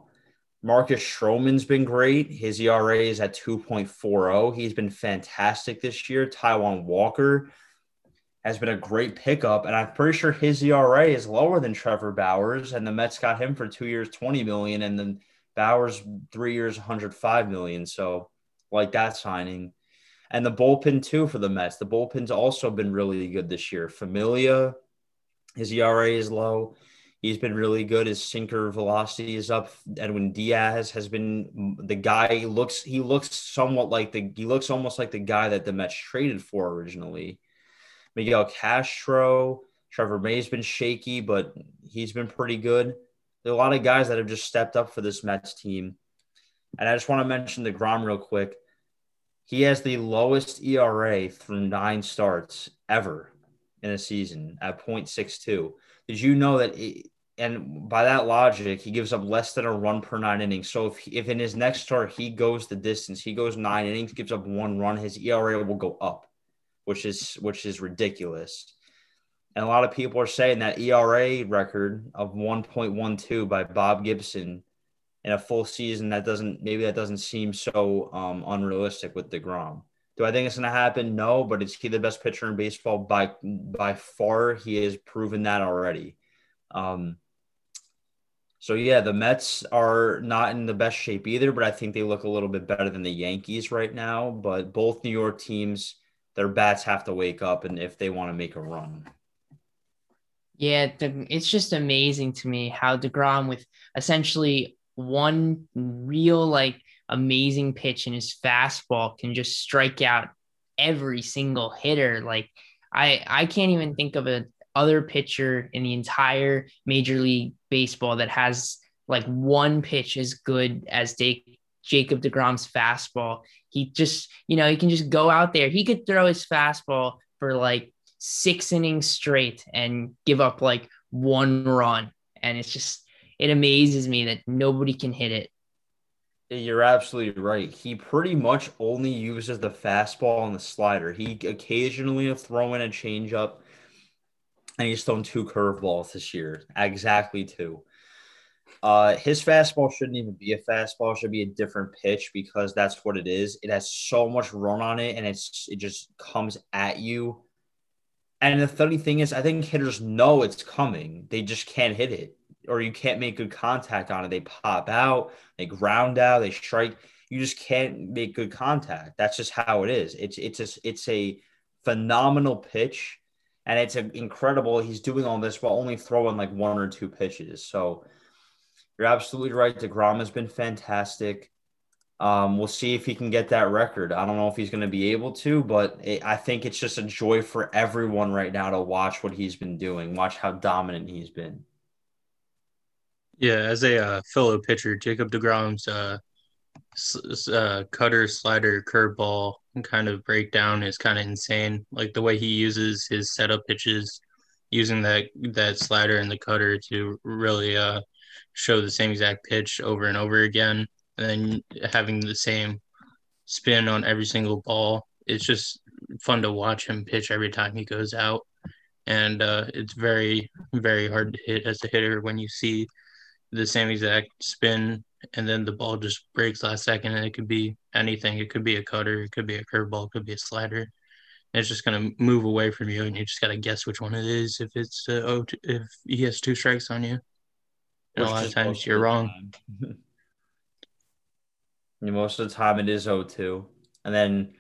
Marcus Stroman's been great. His ERA is at 2.40. He's been fantastic this year. Taiwan Walker has been a great pickup, and I'm pretty sure his ERA is lower than Trevor Bauer's, and the Mets got him for 2 years, $20 million, and then Bauer's 3 years, $105 million. So, like that signing. And the bullpen, too, for the Mets. The bullpen's also been really good this year. Familia, his ERA is low. He's been really good. His sinker velocity is up. Edwin Diaz has been the guy. He looks almost like the guy that the Mets traded for originally. Miguel Castro, Trevor May's been shaky, but he's been pretty good. There are a lot of guys that have just stepped up for this Mets team. And I just want to mention DeGrom real quick. He has the lowest ERA from 9 starts ever in a season at 0.62. Did you know that and by that logic, he gives up less than a run per 9 innings. So if in his next start he goes the distance, he goes 9 innings, gives up 1 run, his ERA will go up, which is ridiculous. And a lot of people are saying that ERA record of 1.12 by Bob Gibson in a full season, that doesn't seem so unrealistic with DeGrom. Do I think it's going to happen? No, but is he the best pitcher in baseball? By far, he has proven that already. The Mets are not in the best shape either, but I think they look a little bit better than the Yankees right now. But both New York teams, their bats have to wake up and if they want to make a run. Yeah, it's just amazing to me how DeGrom, with essentially one real, amazing pitch in his fastball, can just strike out every single hitter. I can't even think of another pitcher in the entire Major League Baseball that has one pitch as good as Jacob DeGrom's fastball. He just, he can just go out there. He could throw his fastball for 6 innings straight and give up 1 run. And it's just, it amazes me that nobody can hit it. You're absolutely right. He pretty much only uses the fastball and the slider. He occasionally will throw in a changeup, and he's thrown 2 curveballs this year, exactly 2. His fastball shouldn't even be a fastball. It should be a different pitch because that's what it is. It has so much run on it, and it just comes at you. And the funny thing is, I think hitters know it's coming. They just can't hit it, or you can't make good contact on it. They pop out, they ground out, they strike. You just can't make good contact. That's just how it is. It's a phenomenal pitch, and it's incredible. He's doing all this while only throwing 1 or 2 pitches. So you're absolutely right. DeGrom has been fantastic. We'll see if he can get that record. I don't know if he's going to be able to, but I think it's just a joy for everyone right now to watch what he's been doing, watch how dominant he's been. Yeah, as a fellow pitcher, Jacob DeGrom's cutter, slider, curveball kind of breakdown is kind of insane. The way he uses his setup pitches, using that slider and the cutter to really show the same exact pitch over and over again, and then having the same spin on every single ball. It's just fun to watch him pitch every time he goes out. And it's very, very hard to hit as a hitter when you see the same exact spin, and then the ball just breaks last second, and it could be anything. It could be a cutter, it could be a curveball, it could be a slider. And it's just going to move away from you, and you just got to guess which one it is if he has 2 strikes on you. And a lot of times you're wrong. Most of the time it is 0-2. And then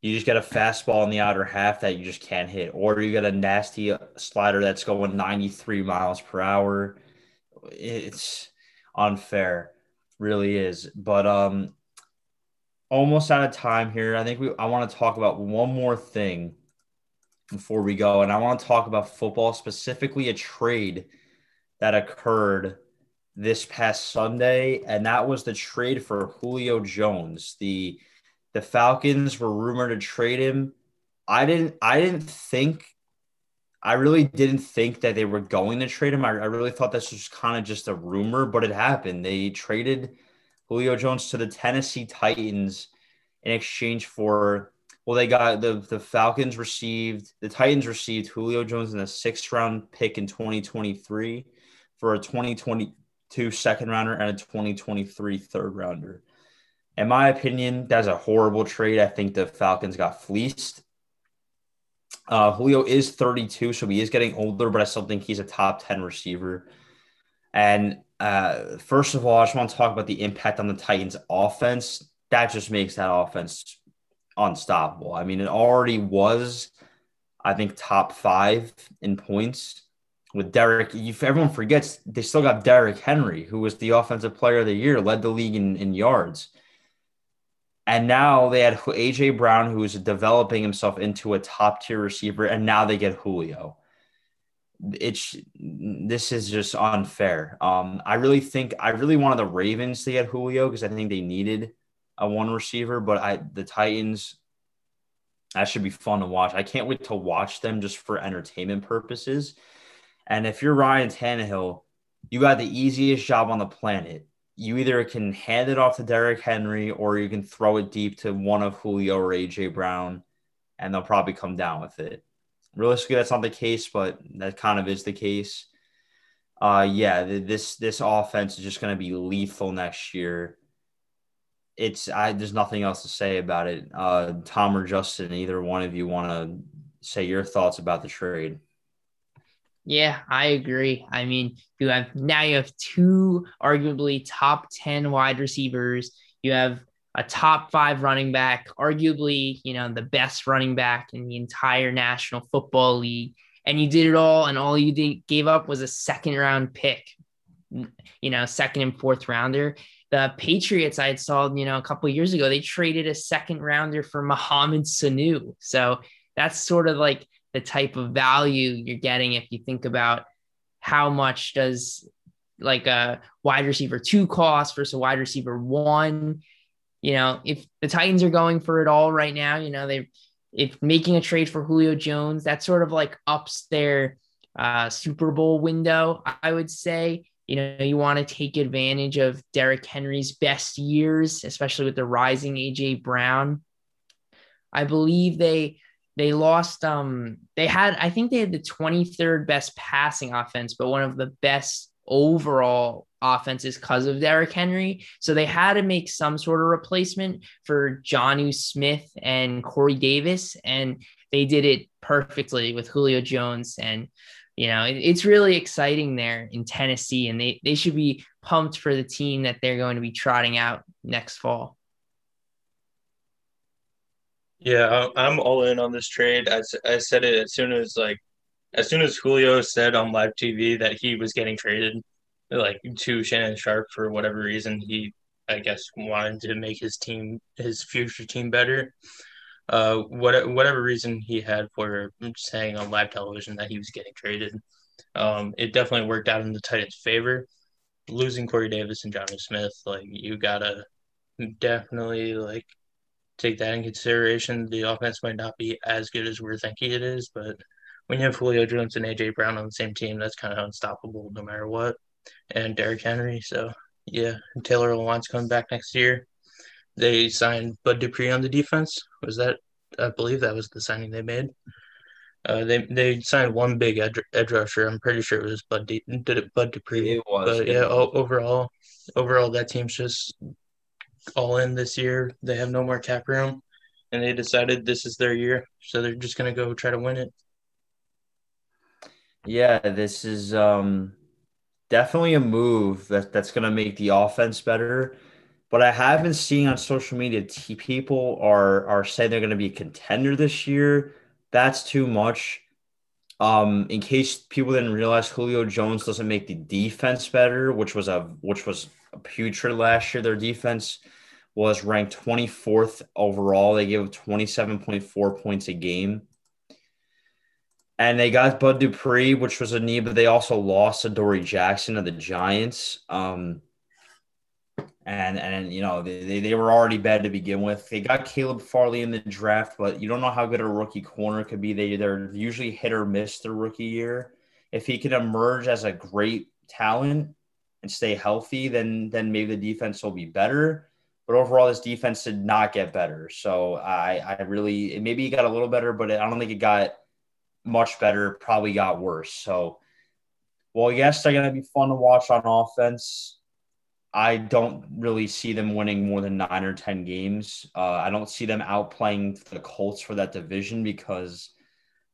you just get a fastball in the outer half that you just can't hit, or you get a nasty slider that's going 93 miles per hour. It's unfair, really is. But almost out of time here. I want to talk about one more thing before we go, and I want to talk about football, specifically a trade that occurred this past Sunday, and that was the trade for Julio Jones. The Falcons were rumored to trade him I really didn't think that they were going to trade him. I really thought this was kind of just a rumor, but it happened. They traded Julio Jones to the Tennessee Titans in exchange for, well, they got the Falcons received, the Titans received Julio Jones in a sixth round pick in 2023 for a 2022 second rounder and a 2023 third rounder. In my opinion, that's a horrible trade. I think the Falcons got fleeced. Julio is 32, so he is getting older, but I still think he's a top 10 receiver. And first of all, I just want to talk about the impact on the Titans offense. That just makes that offense unstoppable. I mean, it already was, I think, top 5 in points with Derrick. If everyone forgets, they still got Derrick Henry, who was the offensive player of the year, led the league in yards. And now they had A.J. Brown, who is developing himself into a top-tier receiver, and now they get Julio. This is just unfair. I really wanted the Ravens to get Julio because I think they needed a one receiver, but the Titans, that should be fun to watch. I can't wait to watch them just for entertainment purposes. And if you're Ryan Tannehill, you got the easiest job on the planet. You either can hand it off to Derrick Henry or you can throw it deep to one of Julio or A.J. Brown, and they'll probably come down with it. Realistically, that's not the case, but that kind of is the case. This offense is just going to be lethal next year. There's nothing else to say about it. Tom or Justin, either one of you want to say your thoughts about the trade? Yeah, I agree. I mean, you have two arguably top 10 wide receivers. You have a top 5 running back, arguably, the best running back in the entire National Football League. And you did it all, and all you gave up was a second-round pick, second and fourth rounder. The Patriots, I saw, a couple of years ago, they traded a second rounder for Mohamed Sanu. So that's sort of like the type of value you're getting if you think about how much does like a wide receiver 2 cost versus a wide receiver 1. If the Titans are going for it all right now, if making a trade for Julio Jones, that sort of like ups their Super Bowl window, I would say. You want to take advantage of Derrick Henry's best years, especially with the rising A.J. Brown. I believe they lost, I think they had the 23rd best passing offense, but one of the best overall offenses because of Derrick Henry. So they had to make some sort of replacement for Jonnu Smith and Corey Davis, and they did it perfectly with Julio Jones. And, it's really exciting there in Tennessee, and they should be pumped for the team that they're going to be trotting out next fall. Yeah, I'm all in on this trade. I said it as soon as Julio said on live TV that he was getting traded, like to Shannon Sharpe for whatever reason, he, I guess, wanted to make his future team better. Whatever reason he had for saying on live television that he was getting traded, it definitely worked out in the Titans' favor. Losing Corey Davis and Jonnu Smith, you gotta definitely take that in consideration. The offense might not be as good as we're thinking it is, but when you have Julio Jones and A.J. Brown on the same team, that's kind of unstoppable no matter what. And Derrick Henry, so yeah. Taylor Lewan's coming back next year. They signed Bud Dupree on the defense. I believe that was the signing they made. They signed one big edge rusher. I'm pretty sure it was Bud Dupree. It was. But yeah, overall, that team's just all in this year. They have no more cap room, and they decided this is their year, so they're just going to go try to win it. Yeah, this is definitely a move that's going to make the offense better. But I have been seeing on social media, people are saying they're going to be a contender this year. That's too much. In case people didn't realize, Julio Jones doesn't make the defense better, which was putrid last year. Their defense was ranked 24th overall. They gave up 27.4 points a game. And they got Bud Dupree, which was a need, but they also lost to Adoree Jackson of the Giants. And you know, they were already bad to begin with. They got Caleb Farley in the draft, but you don't know how good a rookie corner could be. They're usually hit or miss their rookie year. If he can emerge as a great talent and stay healthy, then maybe the defense will be better. But overall, this defense did not get better. So I really – maybe it got a little better, but I don't think it got much better. It probably got worse. So, well, yes, they're going to be fun to watch on offense. I don't really see them winning more than 9 or 10 games. I don't see them outplaying the Colts for that division because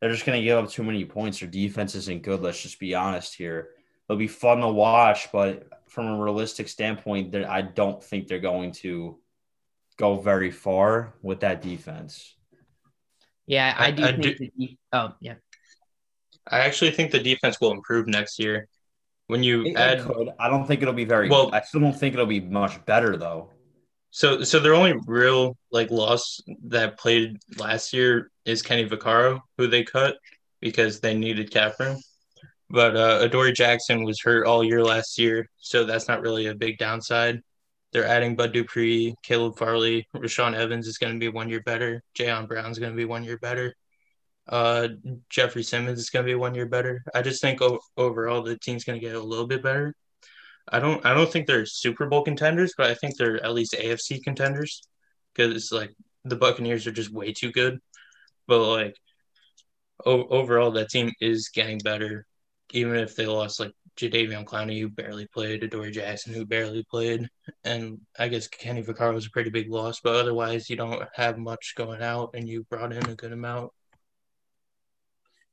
they're just going to give up too many points. Their defense isn't good. Let's just be honest here. It'll be fun to watch, but from a realistic standpoint, I don't think they're going to go very far with that defense. Yeah, I do. I actually think the defense will improve next year. When you I don't think it'll be very well. I still don't think it'll be much better though. So their only real loss that played last year is Kenny Vaccaro, who they cut because they needed cap room. But Adoree Jackson was hurt all year last year, so that's not really a big downside. They're adding Bud Dupree, Caleb Farley, Rashawn Evans is going to be 1 year better. Jayon Brown's going to be 1 year better. Jeffrey Simmons is going to be 1 year better. I just think overall the team's going to get a little bit better. I don't think they're Super Bowl contenders, but I think they're at least AFC contenders because it's the Buccaneers are just way too good. But overall, that team is getting better, even if they lost Jadeveon Clowney, who barely played, Adoree Jackson, who barely played, and I guess Kenny Vaccaro was a pretty big loss. But otherwise, you don't have much going out, and you brought in a good amount.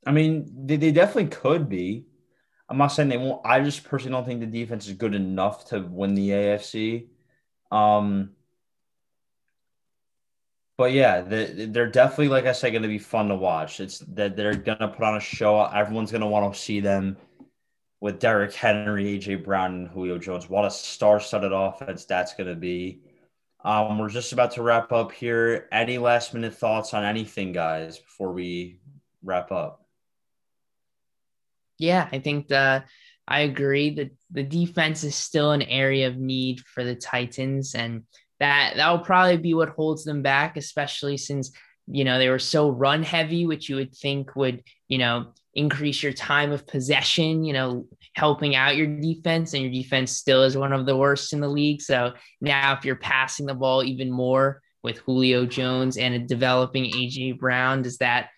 I mean, they definitely could be. I'm not saying they won't. I just personally don't think the defense is good enough to win the AFC. But yeah, they're definitely, like I said, going to be fun to watch. It's that they're going to put on a show. Everyone's going to want to see them with Derrick Henry, AJ Brown, and Julio Jones. What a star-studded offense that's going to be. We're just about to wrap up here. Any last-minute thoughts on anything, guys, before we wrap up? Yeah, I think I agree that the defense is still an area of need for the Titans, and that will probably be what holds them back, especially since, they were so run heavy, which you would think would, increase your time of possession, helping out your defense, and your defense still is one of the worst in the league. So now if you're passing the ball even more with Julio Jones and a developing A.J. Brown, does that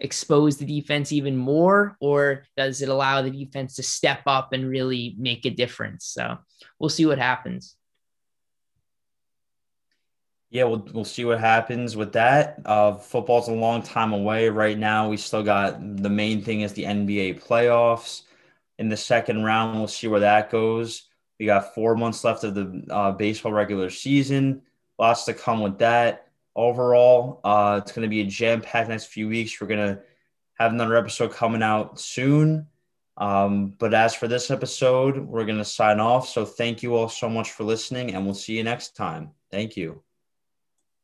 expose the defense even more, or does it allow the defense to step up and really make a difference? So we'll see what happens. Yeah, we'll see what happens with that. Football's a long time away right now. We still got the main thing is the NBA playoffs. In the second round, we'll see where that goes. We got 4 months left of the baseball regular season. Lots to come with that. Overall, it's going to be a jam-packed next few weeks. We're going to have another episode coming out soon. But as for this episode, we're going to sign off. So thank you all so much for listening, and we'll see you next time. Thank you.